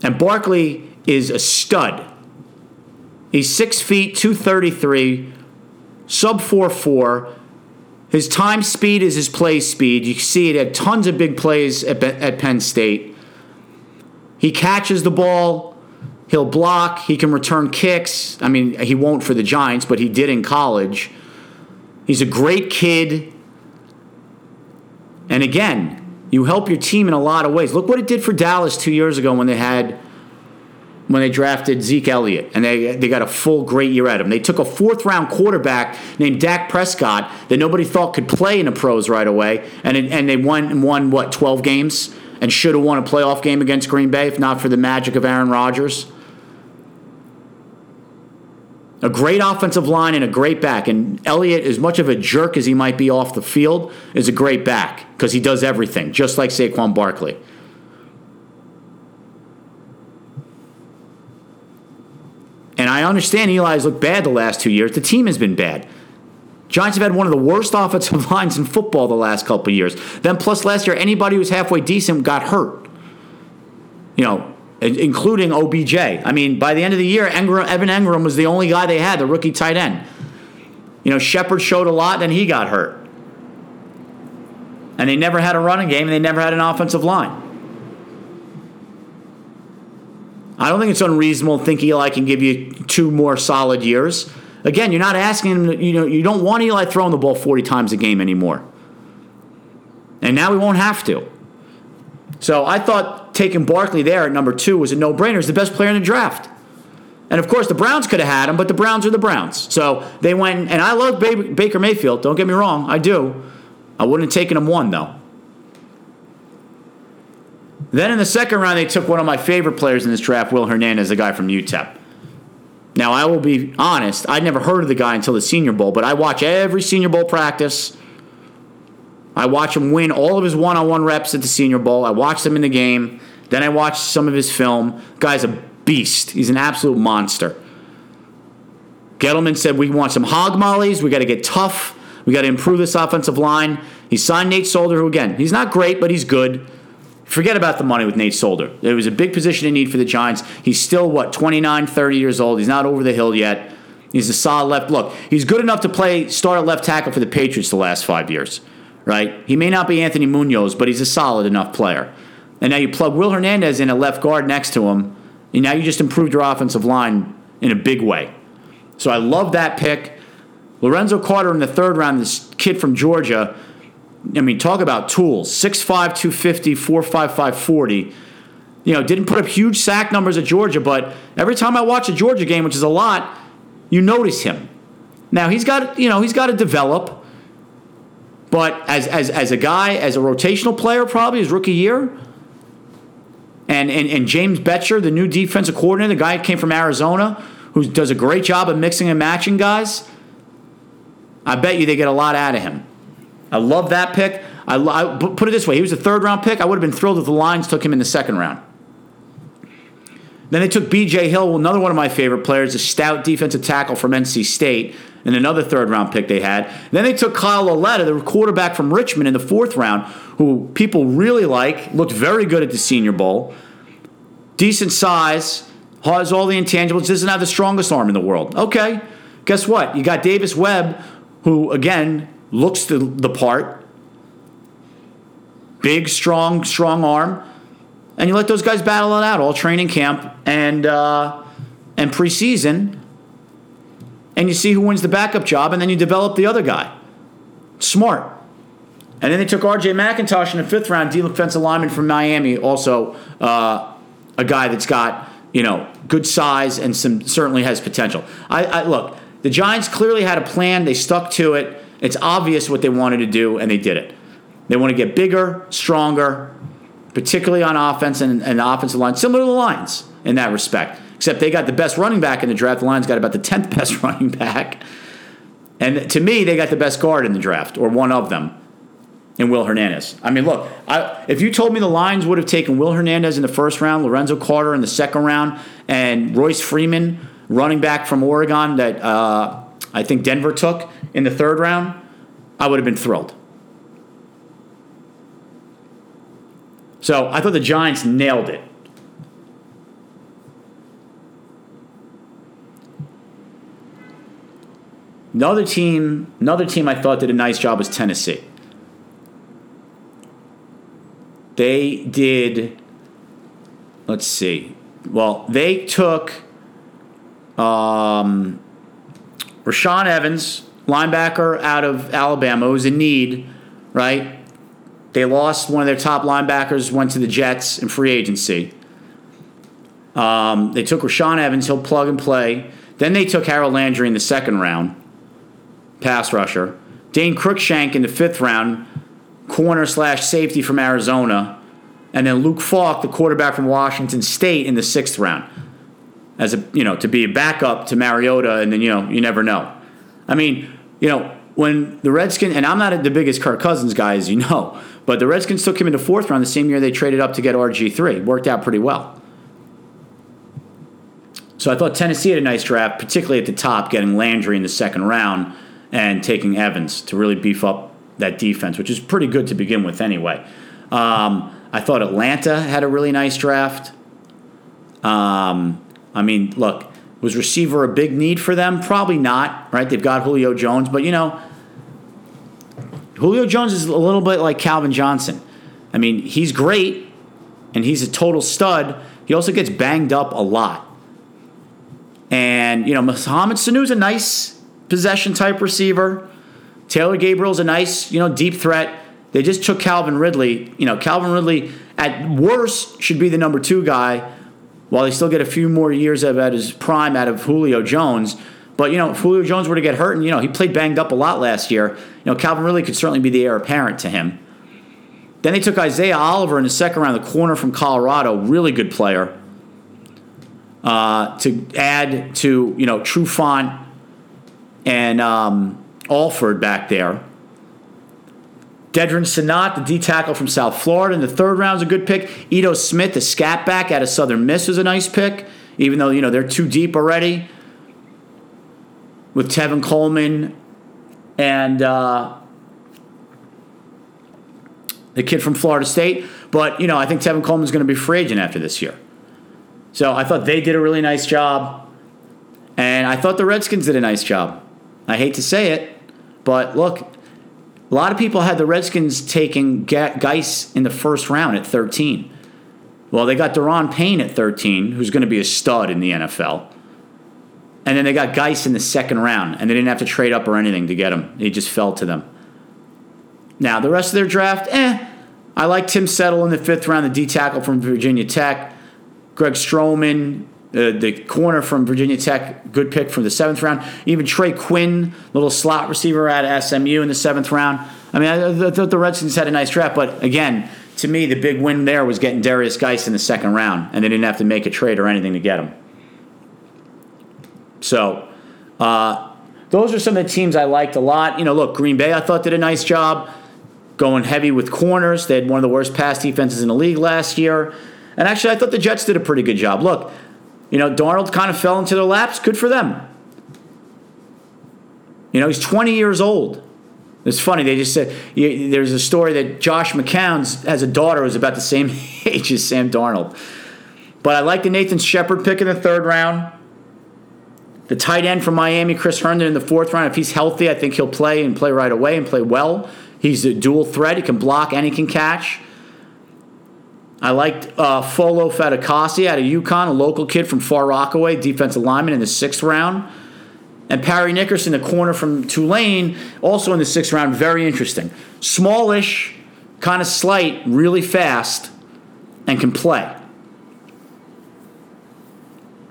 And Barkley is a stud. He's 6 feet, 233, sub 4.4. His time speed is his play speed. You see it at tons of big plays at Penn State. He catches the ball. He'll block. He can return kicks. I mean, he won't for the Giants, but he did in college. He's a great kid. And again, you help your team in a lot of ways. Look what it did for Dallas 2 years ago when they drafted Zeke Elliott, and they got a full great year at him. They took a 4th-round quarterback named Dak Prescott that nobody thought could play in the pros right away, and they won 12 games and should have won a playoff game against Green Bay if not for the magic of Aaron Rodgers. A great offensive line and a great back. And Elliott, as much of a jerk as he might be off the field, is a great back because he does everything, just like Saquon Barkley. And I understand Eli's looked bad the last 2 years. The team has been bad. Giants have had one of the worst offensive lines in football the last couple of years. Then plus last year, anybody who was halfway decent got hurt. Including OBJ. I mean, by the end of the year, Evan Engram was the only guy they had, the rookie tight end. Shepard showed a lot, then he got hurt. And they never had a running game, and they never had an offensive line. I don't think it's unreasonable to think Eli can give you two more solid years. Again, you're not asking him to, you don't want Eli throwing the ball 40 times a game anymore. And now we won't have to. So I thought taking Barkley there at number 2 was a no-brainer. He's the best player in the draft. And, of course, the Browns could have had him, but the Browns are the Browns. So they went, and I love Baker Mayfield. Don't get me wrong. I do. I wouldn't have taken him 1, though. Then in the second round, they took one of my favorite players in this draft, Will Hernandez, the guy from UTEP. Now, I will be honest. I'd never heard of the guy until the Senior Bowl, but I watch every Senior Bowl practice. I watch him win all of his one-on-one reps at the Senior Bowl. I watched him in the game. Then I watched some of his film. The guy's a beast. He's an absolute monster. Gettleman said, we want some hog mollies. We got to get tough. We got to improve this offensive line. He signed Nate Solder, who, again, he's not great, but he's good. Forget about the money with Nate Solder. It was a big position in need for the Giants. He's still, 29, 30 years old. He's not over the hill yet. He's a solid left. Look, he's good enough to start at left tackle for the Patriots the last 5 years, right? He may not be Anthony Munoz, but he's a solid enough player. And now you plug Will Hernandez in a left guard next to him, and now you just improved your offensive line in a big way. So I love that pick. Lorenzo Carter in the third round, this kid from Georgia, I mean, talk about tools. 6'5", 250, 4'5", 540. Didn't put up huge sack numbers at Georgia, but every time I watch a Georgia game, which is a lot, you notice him. Now, he's got to develop, but as a rotational player, probably his rookie year. And James Betcher, the new defensive coordinator, the guy who came from Arizona, who does a great job of mixing and matching guys, I bet you they get a lot out of him. I love that pick. I put it this way. He was a third-round pick. I would have been thrilled if the Lions took him in the second round. Then they took B.J. Hill, another one of my favorite players, a stout defensive tackle from NC State, and another third-round pick they had. Then they took Kyle Oletta, the quarterback from Richmond, in the fourth round, who people really like, looked very good at the Senior Bowl, decent size, has all the intangibles, doesn't have the strongest arm in the world. Okay, guess what? You got Davis Webb, who, again, looks the part, big, strong arm, and you let those guys battle it out all training camp and preseason, and you see who wins the backup job, and then you develop the other guy. Smart. And then they took R.J. McIntosh in the fifth round, defensive lineman from Miami, also a guy that's got good size and certainly has potential. Look, the Giants clearly had a plan. They stuck to it. It's obvious what they wanted to do, and they did it. They want to get bigger, stronger, particularly on offense and the offensive line, similar to the Lions in that respect, except they got the best running back in the draft. The Lions got about the 10th best running back. And to me, they got the best guard in the draft, or one of them, in Will Hernandez. I mean, look, if you told me the Lions would have taken Will Hernandez in the first round, Lorenzo Carter in the second round, and Royce Freeman, running back from Oregon that I think Denver took in the third round, I would have been thrilled. So I thought the Giants nailed it. Another team I thought did a nice job was Tennessee. They did, let's see. Well, they took Rashawn Evans, linebacker out of Alabama, who's in need, right? They lost one of their top linebackers, went to the Jets in free agency. They took Rashawn Evans. He'll plug and play. Then they took Harold Landry in the second round, pass rusher. Dane Cruickshank in the fifth round, corner/safety from Arizona. And then Luke Falk, the quarterback from Washington State, in the sixth round, as a to be a backup to Mariota, and then you never know. I mean, when the Redskins, and I'm not the biggest Kirk Cousins guy, as you know, but the Redskins took him in the fourth round the same year they traded up to get RG3. Worked out pretty well. So I thought Tennessee had a nice draft, particularly at the top, getting Landry in the second round and taking Evans to really beef up that defense, which is pretty good to begin with anyway. I thought Atlanta had a really nice draft. I mean, look, was receiver a big need for them? Probably not, right? They've got Julio Jones, but, Julio Jones is a little bit like Calvin Johnson. I mean, he's great, and he's a total stud, he also gets banged up a lot. And, you know, Mohamed Sanu's a nice possession-type receiver. Taylor Gabriel's a nice, you know, deep threat. They just took Calvin Ridley. You know, Calvin Ridley, at worst, should be the number two guy while they still get a few more years at his prime out of Julio Jones. But, you know, if Julio Jones were to get hurt, and, you know, he played banged up a lot last year, you know, Calvin Ridley could certainly be the heir apparent to him. Then they took Isaiah Oliver in the second round, the corner from Colorado, really good player, to add to, you know, Trufant and Alford back there. Dedrin Sanat, the D tackle from South Florida, in the third round's a good pick. Ito Smith, the scat back out of Southern Miss, is a nice pick, even though, you know, they're too deep already with Tevin Coleman and the kid from Florida State. But, you know, I think Tevin Coleman's going to be free agent after this year. So I thought they did a really nice job. And I thought the Redskins did a nice job. I hate to say it, but look, a lot of people had the Redskins taking Guice in the first round at 13. Well, they got Daron Payne at 13, who's going to be a stud in the NFL. And then they got Guice in the second round, and they didn't have to trade up or anything to get him. He just fell to them. Now, the rest of their draft, I like Tim Settle in the fifth round, the D tackle from Virginia Tech. Greg Stroman, the corner from Virginia Tech, good pick from the seventh round. Even Trey Quinn, little slot receiver out of SMU in the seventh round. I mean, I thought the Redskins had a nice draft, but again, to me, the big win there was getting Derrius Guice in the second round, and they didn't have to make a trade or anything to get him. So, those are some of the teams I liked a lot. You know, look, Green Bay, I thought, did a nice job going heavy with corners. They had one of the worst pass defenses in the league last year. And actually, I thought the Jets did a pretty good job. Look, you know, Darnold kind of fell into their laps. Good for them. You know, he's 20 years old. It's funny. They just said there's a story that Josh McCown has a daughter who's about the same age as Sam Darnold. But I like the Nathan Shepard pick in the third round. The tight end from Miami, Chris Herndon, in the fourth round. If he's healthy, I think he'll play and play right away and play well. He's a dual threat. He can block and he can catch. I liked Folo Fadakasi out of UConn, a local kid from Far Rockaway, defensive lineman, in the sixth round. And Parry Nickerson, the corner from Tulane, also in the sixth round. Very interesting. Smallish, kind of slight, really fast, and can play.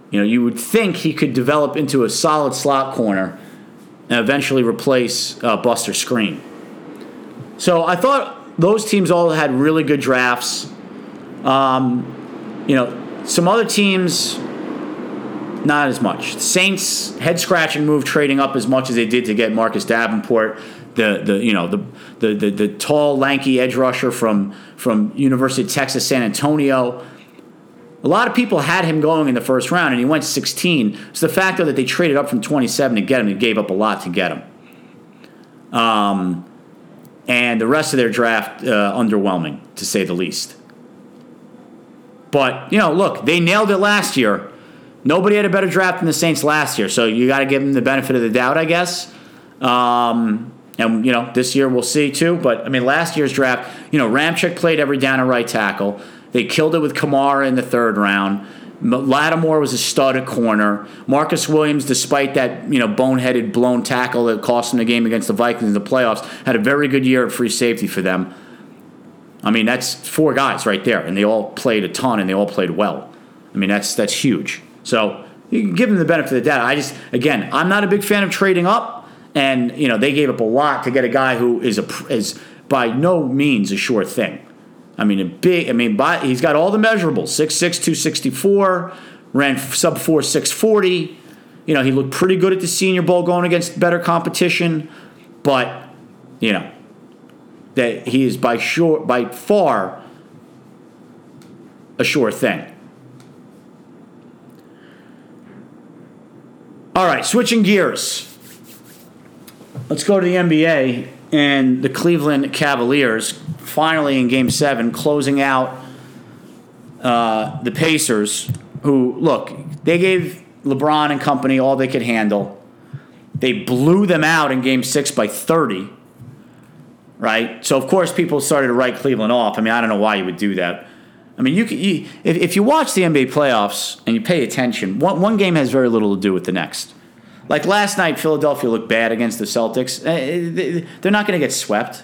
You know, you would think he could develop into a solid slot corner and eventually replace Buster Screen. So I thought those teams all had really good drafts. You know, some other teams, not as much. The Saints, head-scratching move, trading up as much as they did to get Marcus Davenport, the tall, lanky edge rusher from University of Texas, San Antonio. A lot of people had him going in the first round, and he went 16. So the fact, though, that they traded up from 27 to get him, they gave up a lot to get him. And the rest of their draft, underwhelming, to say the least. But, you know, look, they nailed it last year. Nobody had a better draft than the Saints last year, so you got to give them the benefit of the doubt, I guess. And, you know, this year we'll see, too. But, I mean, last year's draft, you know, Ramczyk played every down and right tackle. They killed it with Kamara in the third round. Lattimore was a stud at corner. Marcus Williams, despite that, you know, boneheaded, blown tackle that cost him the game against the Vikings in the playoffs, had a very good year at free safety for them. I mean, that's four guys right there, and they all played a ton, and they all played well. I mean, that's huge. So you can give them the benefit of the doubt. I just, again, I'm not a big fan of trading up, and, you know, they gave up a lot to get a guy who is by no means a sure thing. I mean, he's got all the measurables. 6'6", 264, ran sub 4, 640. You know, he looked pretty good at the Senior Bowl going against better competition. But, you know, that he is by far a sure thing. All right, switching gears. Let's go to the NBA. And the Cleveland Cavaliers, finally in Game 7, closing out the Pacers, who, look, they gave LeBron and company all they could handle. They blew them out in Game 6 by 30, right? So, of course, people started to write Cleveland off. I mean, I don't know why you would do that. I mean, if you watch the NBA playoffs and you pay attention, one game has very little to do with the next. Like last night, Philadelphia looked bad against the Celtics. They're not going to get swept.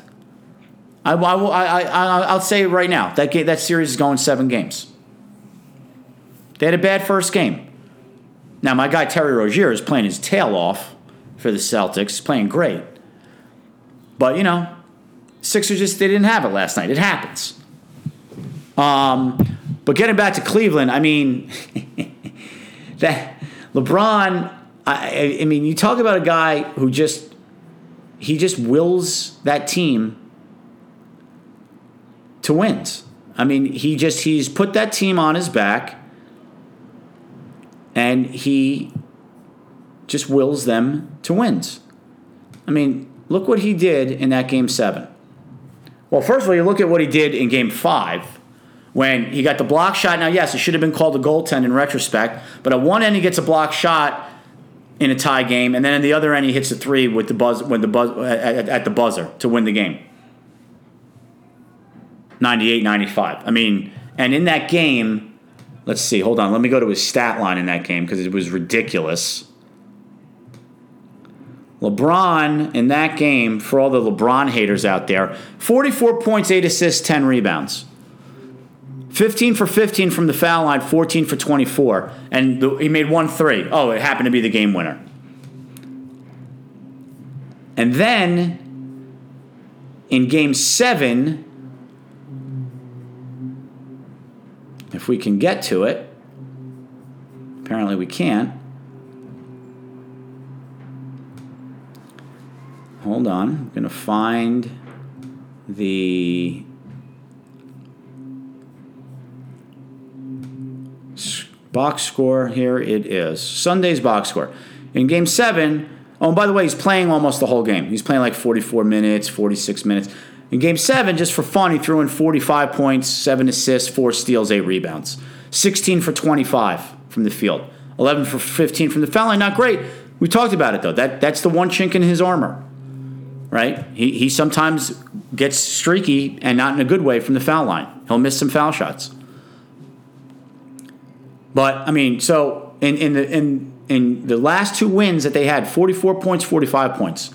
I'll say it right now. That series is going 7 games. They had a bad first game. Now, my guy Terry Rozier is playing his tail off for the Celtics, playing great. But, you know, Sixers they didn't have it last night. It happens. But getting back to Cleveland, I mean, that LeBron, I mean, you talk about a guy who just wills that team to wins. I mean, he's put that team on his back, and he just wills them to wins. I mean, look what he did in that Game 7. Well, first of all, you look at what he did in Game 5 when he got the block shot. Now, yes, it should have been called a goaltend in retrospect, but at one end he gets a block shot in a tie game, and then at the other end he hits a three with the at the buzzer to win the game. 98-95. I mean, and in that game, let's see. Hold on. Let me go to his stat line in that game because it was ridiculous. LeBron in that game, for all the LeBron haters out there, 44 points, 8 assists, 10 rebounds. 15 for 15 from the foul line, 14 for 24. And he made 1 3. Oh, it happened to be the game winner. And then in Game 7, if we can get to it, apparently we can't. Hold on. I'm going to find the box score. Here it is. Sunday's box score. In Game 7, oh, and by the way, he's playing almost the whole game. He's playing like 44 minutes, 46 minutes. In Game 7, just for fun, he threw in 45 points, 7 assists, 4 steals, 8 rebounds. 16 for 25 from the field. 11 for 15 from the foul line. Not great. We talked about it, though. That's the one chink in his armor, right? He sometimes gets streaky and not in a good way from the foul line. He'll miss some foul shots. But, I mean, so in the last 2 wins that they had, 44 points, 45 points,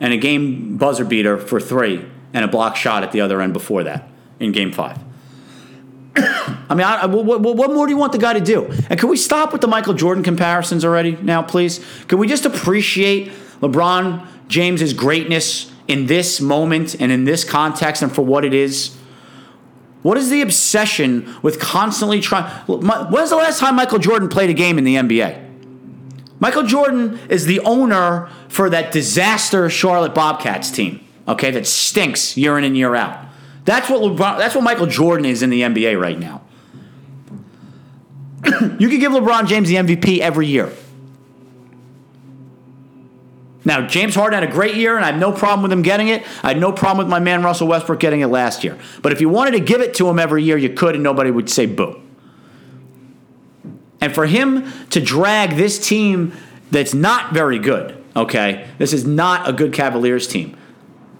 and a game buzzer beater for 3 and a block shot at the other end before that in Game 5. I mean, what more do you want the guy to do? And can we stop with the Michael Jordan comparisons already now, please? Can we just appreciate LeBron James's greatness in this moment and in this context and for what it is? What is the obsession with constantly trying? When's the last time Michael Jordan played a game in the NBA? Michael Jordan is the owner for that disaster Charlotte Bobcats team, okay, that stinks year in and year out. That's what Michael Jordan is in the NBA right now. You could give LeBron James the MVP every year. Now, James Harden had a great year, and I have no problem with him getting it. I had no problem with my man Russell Westbrook getting it last year. But if you wanted to give it to him every year, you could, and nobody would say boo. And for him to drag this team that's not very good, okay, this is not a good Cavaliers team.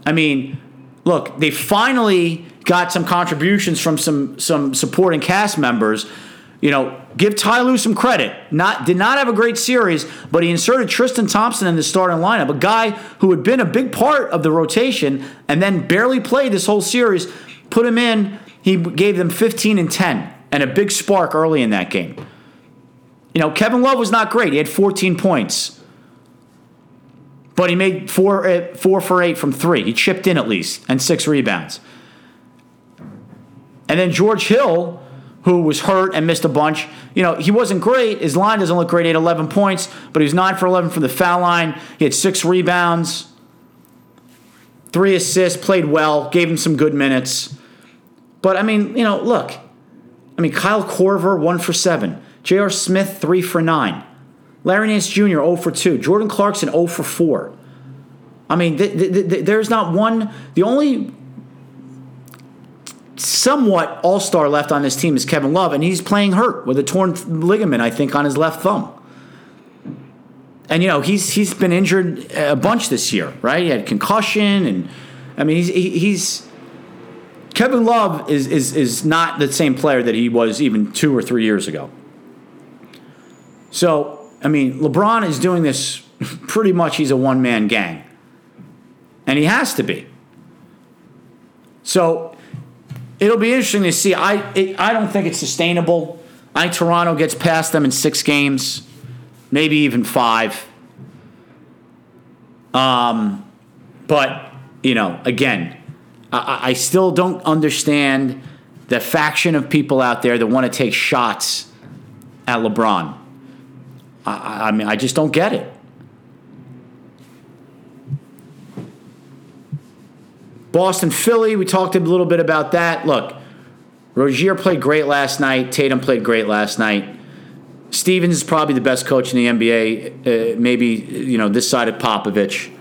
I mean, look, they finally got some contributions from some supporting cast members. You know, give Ty Lue some credit. Did not have a great series, but he inserted Tristan Thompson in the starting lineup, a guy who had been a big part of the rotation and then barely played this whole series. Put him in. He gave them 15 and 10 and a big spark early in that game. You know, Kevin Love was not great. He had 14 points. But he made 4 for 8 from 3. He chipped in at least, and 6 rebounds. And then George Hill, who was hurt and missed a bunch, you know, he wasn't great. His line doesn't look great, 8-11 points, but he was 9 for 11 from the foul line. He had 6 rebounds, 3 assists, played well, gave him some good minutes. But, I mean, you know, look. I mean, Kyle Korver, 1 for 7. J.R. Smith, 3 for 9. Larry Nance Jr., 0 for 2. Jordan Clarkson, 0 for 4. I mean, there's not one. The only somewhat all-star left on this team is Kevin Love, and he's playing hurt with a torn ligament, I think, on his left thumb. And, you know, he's been injured a bunch this year, right? He had concussion, and, I mean, he's Kevin Love is not the same player that he was even 2 or 3 years ago. So, I mean, LeBron is doing this pretty much. He's a one-man gang. And he has to be. So it'll be interesting to see. I don't think it's sustainable. I think Toronto gets past them in 6 games, maybe even 5. But, you know, again, I still don't understand the faction of people out there that want to take shots at LeBron. I mean, I just don't get it. Boston, Philly, we talked a little bit about that. Look, Rozier played great last night. Tatum played great last night. Stevens is probably the best coach in the NBA, maybe, you know, this side of Popovich.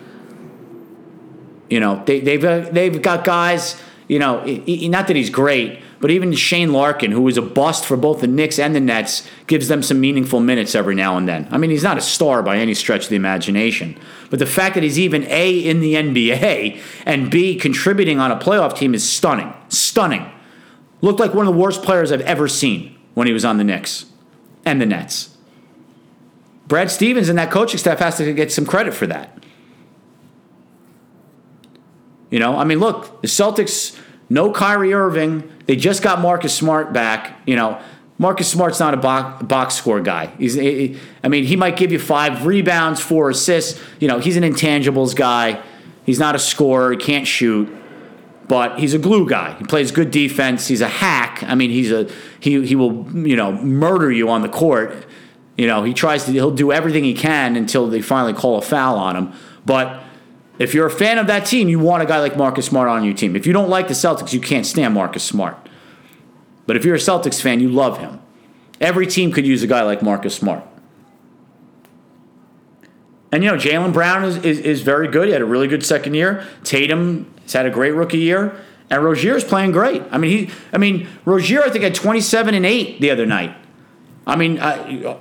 You know, they've got guys, you know, not that he's great, but even Shane Larkin, who was a bust for both the Knicks and the Nets, gives them some meaningful minutes every now and then. I mean, he's not a star by any stretch of the imagination. But the fact that he's even A, in the NBA, and B, contributing on a playoff team is stunning. Stunning. Looked like one of the worst players I've ever seen when he was on the Knicks and the Nets. Brad Stevens and that coaching staff has to get some credit for that. You know, I mean, look, the Celtics, no Kyrie Irving. They just got Marcus Smart back. You know, Marcus Smart's not a box score guy. I mean, he might give you 5 rebounds, 4 assists. You know, he's an intangibles guy. He's not a scorer. He can't shoot. But he's a glue guy. He plays good defense. He's a hack. I mean, he will, you know, murder you on the court. You know, he'll do everything he can until they finally call a foul on him. But if you're a fan of that team, you want a guy like Marcus Smart on your team. If you don't like the Celtics, you can't stand Marcus Smart. But if you're a Celtics fan, you love him. Every team could use a guy like Marcus Smart. And, you know, Jaylen Brown is very good. He had a really good second year. Tatum has had a great rookie year. And Rozier's playing great. I mean, Rozier, I think, had 27 and 8 the other night. I mean,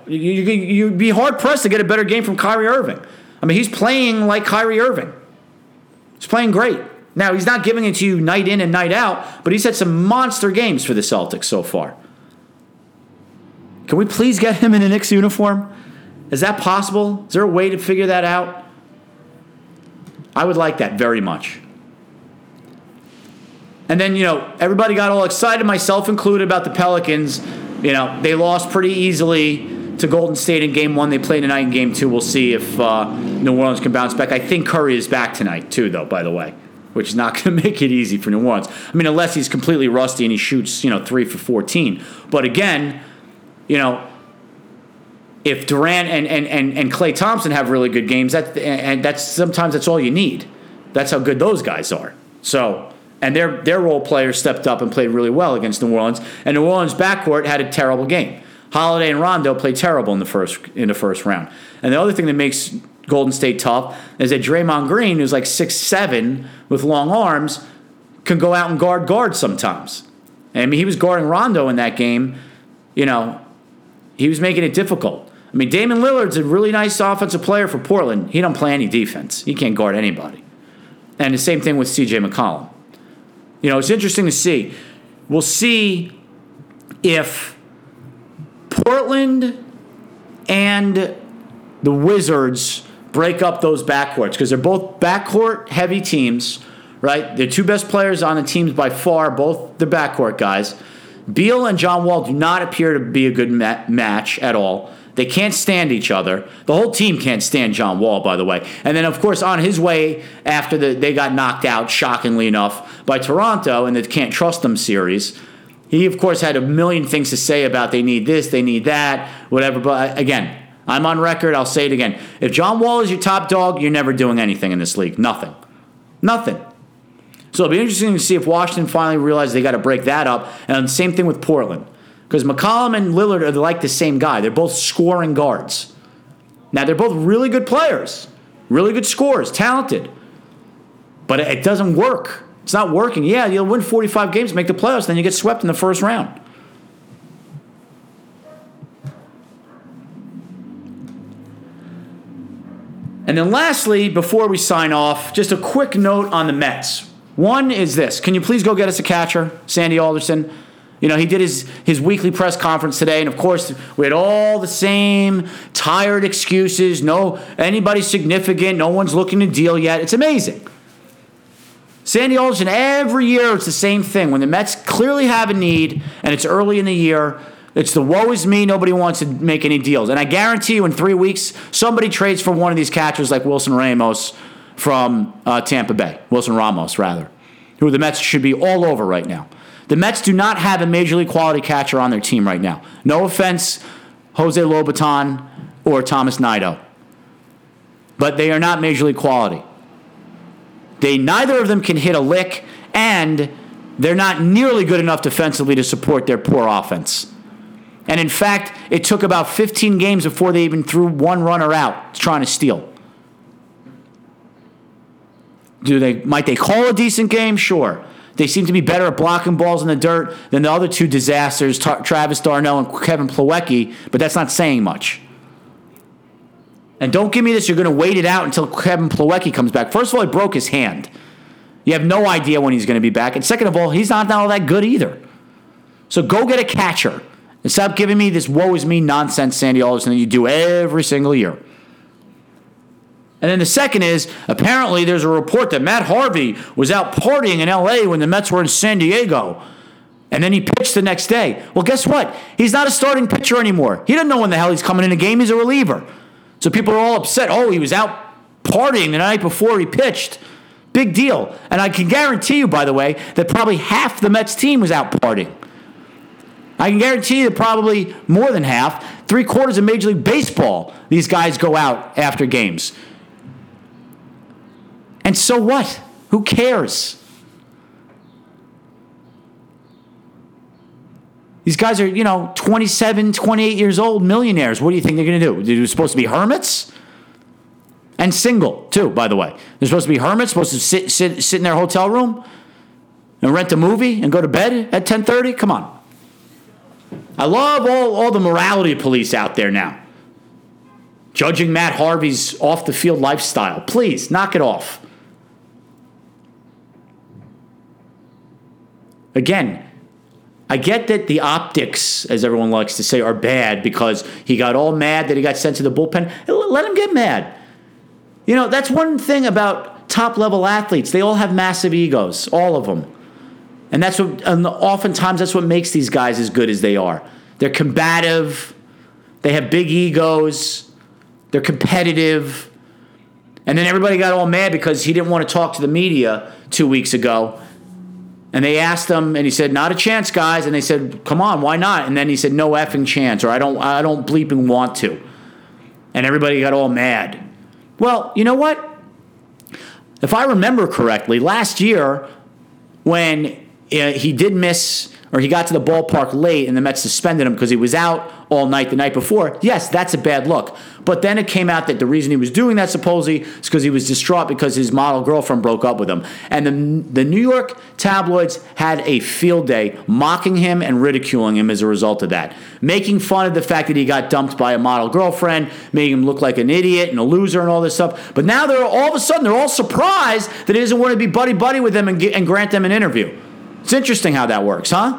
you'd be hard-pressed to get a better game from Kyrie Irving. I mean, he's playing like Kyrie Irving. He's playing great. Now, he's not giving it to you night in and night out, but he's had some monster games for the Celtics so far. Can we please get him in a Knicks uniform? Is that possible? Is there a way to figure that out? I would like that very much. And then, you know, everybody got all excited, myself included, about the Pelicans. You know, they lost pretty easily to Golden State in Game 1. They play tonight in Game 2. We'll see if New Orleans can bounce back. I think Curry is back tonight, too, though, by the way, which is not going to make it easy for New Orleans. I mean, unless he's completely rusty and he shoots, you know, 3 for 14. But again, you know, if Durant and Klay Thompson have really good games, that's sometimes all you need. That's how good those guys are. So, and their role players stepped up and played really well against New Orleans. And New Orleans' backcourt had a terrible game. Holiday and Rondo played terrible in the first round. And the other thing that makes Golden State tough is that Draymond Green, who's like 6'7" with long arms, can go out and guard sometimes. I mean, he was guarding Rondo in that game. You know, he was making it difficult. I mean, Damian Lillard's a really nice offensive player for Portland. He don't play any defense. He can't guard anybody. And the same thing with C.J. McCollum. You know, it's interesting to see. We'll see if Portland and the Wizards break up those backcourts because they're both backcourt-heavy teams, right? Their two best players on the teams by far, both the backcourt guys. Beal and John Wall do not appear to be a good match at all. They can't stand each other. The whole team can't stand John Wall, by the way. And then, of course, on his way after they got knocked out, shockingly enough, by Toronto in the Can't Trust Them series, he, of course, had a million things to say about they need this, they need that, whatever. But, again, I'm on record. I'll say it again. If John Wall is your top dog, you're never doing anything in this league. Nothing. Nothing. So it'll be interesting to see if Washington finally realizes they got to break that up. And the same thing with Portland. Because McCollum and Lillard are like the same guy. They're both scoring guards. Now, they're both really good players, really good scorers, talented. But it doesn't work. It's not working. Yeah, you'll win 45 games, make the playoffs, then you get swept in the first round. And then lastly, before we sign off, just a quick note on the Mets. One is this. Can you please go get us a catcher, Sandy Alderson? You know, he did his weekly press conference today, and of course, we had all the same tired excuses. No, anybody's significant. No one's looking to deal yet. It's amazing. Sandy Alderson, every year it's the same thing. When the Mets clearly have a need, and it's early in the year, it's the woe is me, nobody wants to make any deals. And I guarantee you in 3 weeks, somebody trades for one of these catchers like Wilson Ramos from Tampa Bay. Wilson Ramos, rather, who the Mets should be all over right now. The Mets do not have a major league quality catcher on their team right now. No offense, Jose Lobaton or Thomas Nido, but they are not major league quality. They neither of them can hit a lick, and they're not nearly good enough defensively to support their poor offense. And in fact, it took about 15 games before they even threw one runner out trying to steal. Might they call a decent game? Sure. They seem to be better at blocking balls in the dirt than the other two disasters, Travis d'Arnaud and Kevin Plawecki, but that's not saying much. And don't give me this, you're going to wait it out until Kevin Plawecki comes back. First of all, he broke his hand. You have no idea when he's going to be back. And second of all, he's not all that good either. So go get a catcher. And stop giving me this woe is me nonsense, Sandy Alderson, that you do every single year. And then the second is, apparently there's a report that Matt Harvey was out partying in L.A. when the Mets were in San Diego. And then he pitched the next day. Well, guess what? He's not a starting pitcher anymore. He doesn't know when the hell he's coming in a game. He's a reliever. So people are all upset. Oh, he was out partying the night before he pitched. Big deal. And I can guarantee you, by the way, that probably half the Mets team was out partying. I can guarantee you that probably more than half, 3/4 of Major League Baseball, these guys go out after games. And so what? Who cares? These guys are, 27, 28 years old, millionaires. What do you think they're going to do? They're supposed to be hermits? And single, too, by the way. They're supposed to be hermits, supposed to sit in their hotel room and rent a movie and go to bed at 10:30? Come on. I love all the morality police out there now. Judging Matt Harvey's off-the-field lifestyle. Please, knock it off. Again, I get that the optics, as everyone likes to say, are bad because he got all mad that he got sent to the bullpen. Let him get mad. That's one thing about top-level athletes. They all have massive egos, all of them. And oftentimes that's what makes these guys as good as they are. They're combative. They have big egos. They're competitive. And then everybody got all mad because he didn't want to talk to the media 2 weeks ago. And they asked him, and he said, "Not a chance, guys." And they said, "Come on, why not?" And then he said, "No effing chance," or I don't bleeping want to. And everybody got all mad. Well, you know what? If I remember correctly, last year when he did miss, or he got to the ballpark late and the Mets suspended him because he was out all night the night before. Yes, that's a bad look. But then it came out that the reason he was doing that supposedly is because he was distraught because his model girlfriend broke up with him. And the New York tabloids had a field day mocking him and ridiculing him as a result of that. Making fun of the fact that he got dumped by a model girlfriend, making him look like an idiot and a loser and all this stuff. But now they're all of a sudden, they're all surprised that he doesn't want to be buddy-buddy with them and grant them an interview. It's interesting how that works, huh?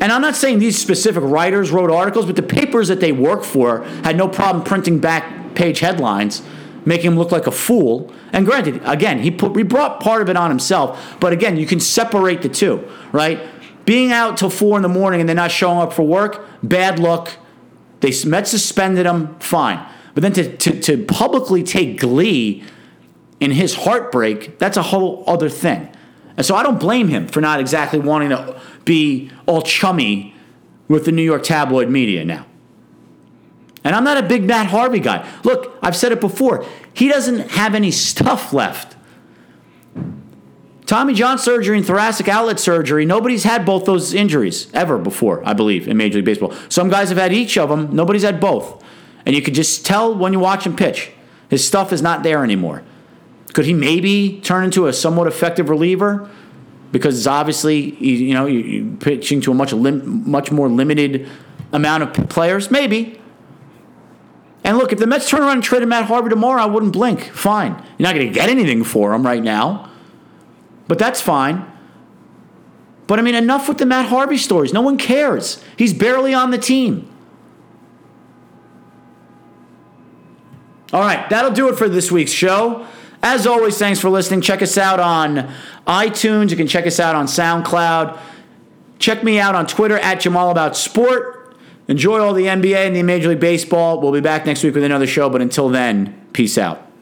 And I'm not saying these specific writers wrote articles, but the papers that they work for had no problem printing back page headlines, making him look like a fool. And granted, again, he brought part of it on himself. But again, you can separate the two, right? Being out till 4 in the morning and then not showing up for work, bad luck. They Mets suspended him, fine. But then to publicly take glee in his heartbreak, that's a whole other thing. And so I don't blame him for not exactly wanting to be all chummy with the New York tabloid media now. And I'm not a big Matt Harvey guy. Look, I've said it before. He doesn't have any stuff left. Tommy John surgery and thoracic outlet surgery, nobody's had both those injuries ever before, I believe, in Major League Baseball. Some guys have had each of them. Nobody's had both. And you could just tell when you watch him pitch. His stuff is not there anymore. Could he maybe turn into a somewhat effective reliever? Because obviously, you're pitching to a much more limited amount of players. Maybe. And look, if the Mets turn around and trade Matt Harvey tomorrow, I wouldn't blink. Fine. You're not going to get anything for him right now. But that's fine. But, I mean, enough with the Matt Harvey stories. No one cares. He's barely on the team. All right, that'll do it for this week's show. As always, thanks for listening. Check us out on iTunes. You can check us out on SoundCloud. Check me out on Twitter at Jamal About Sport. Enjoy all the NBA and the Major League Baseball. We'll be back next week with another show, but until then, peace out.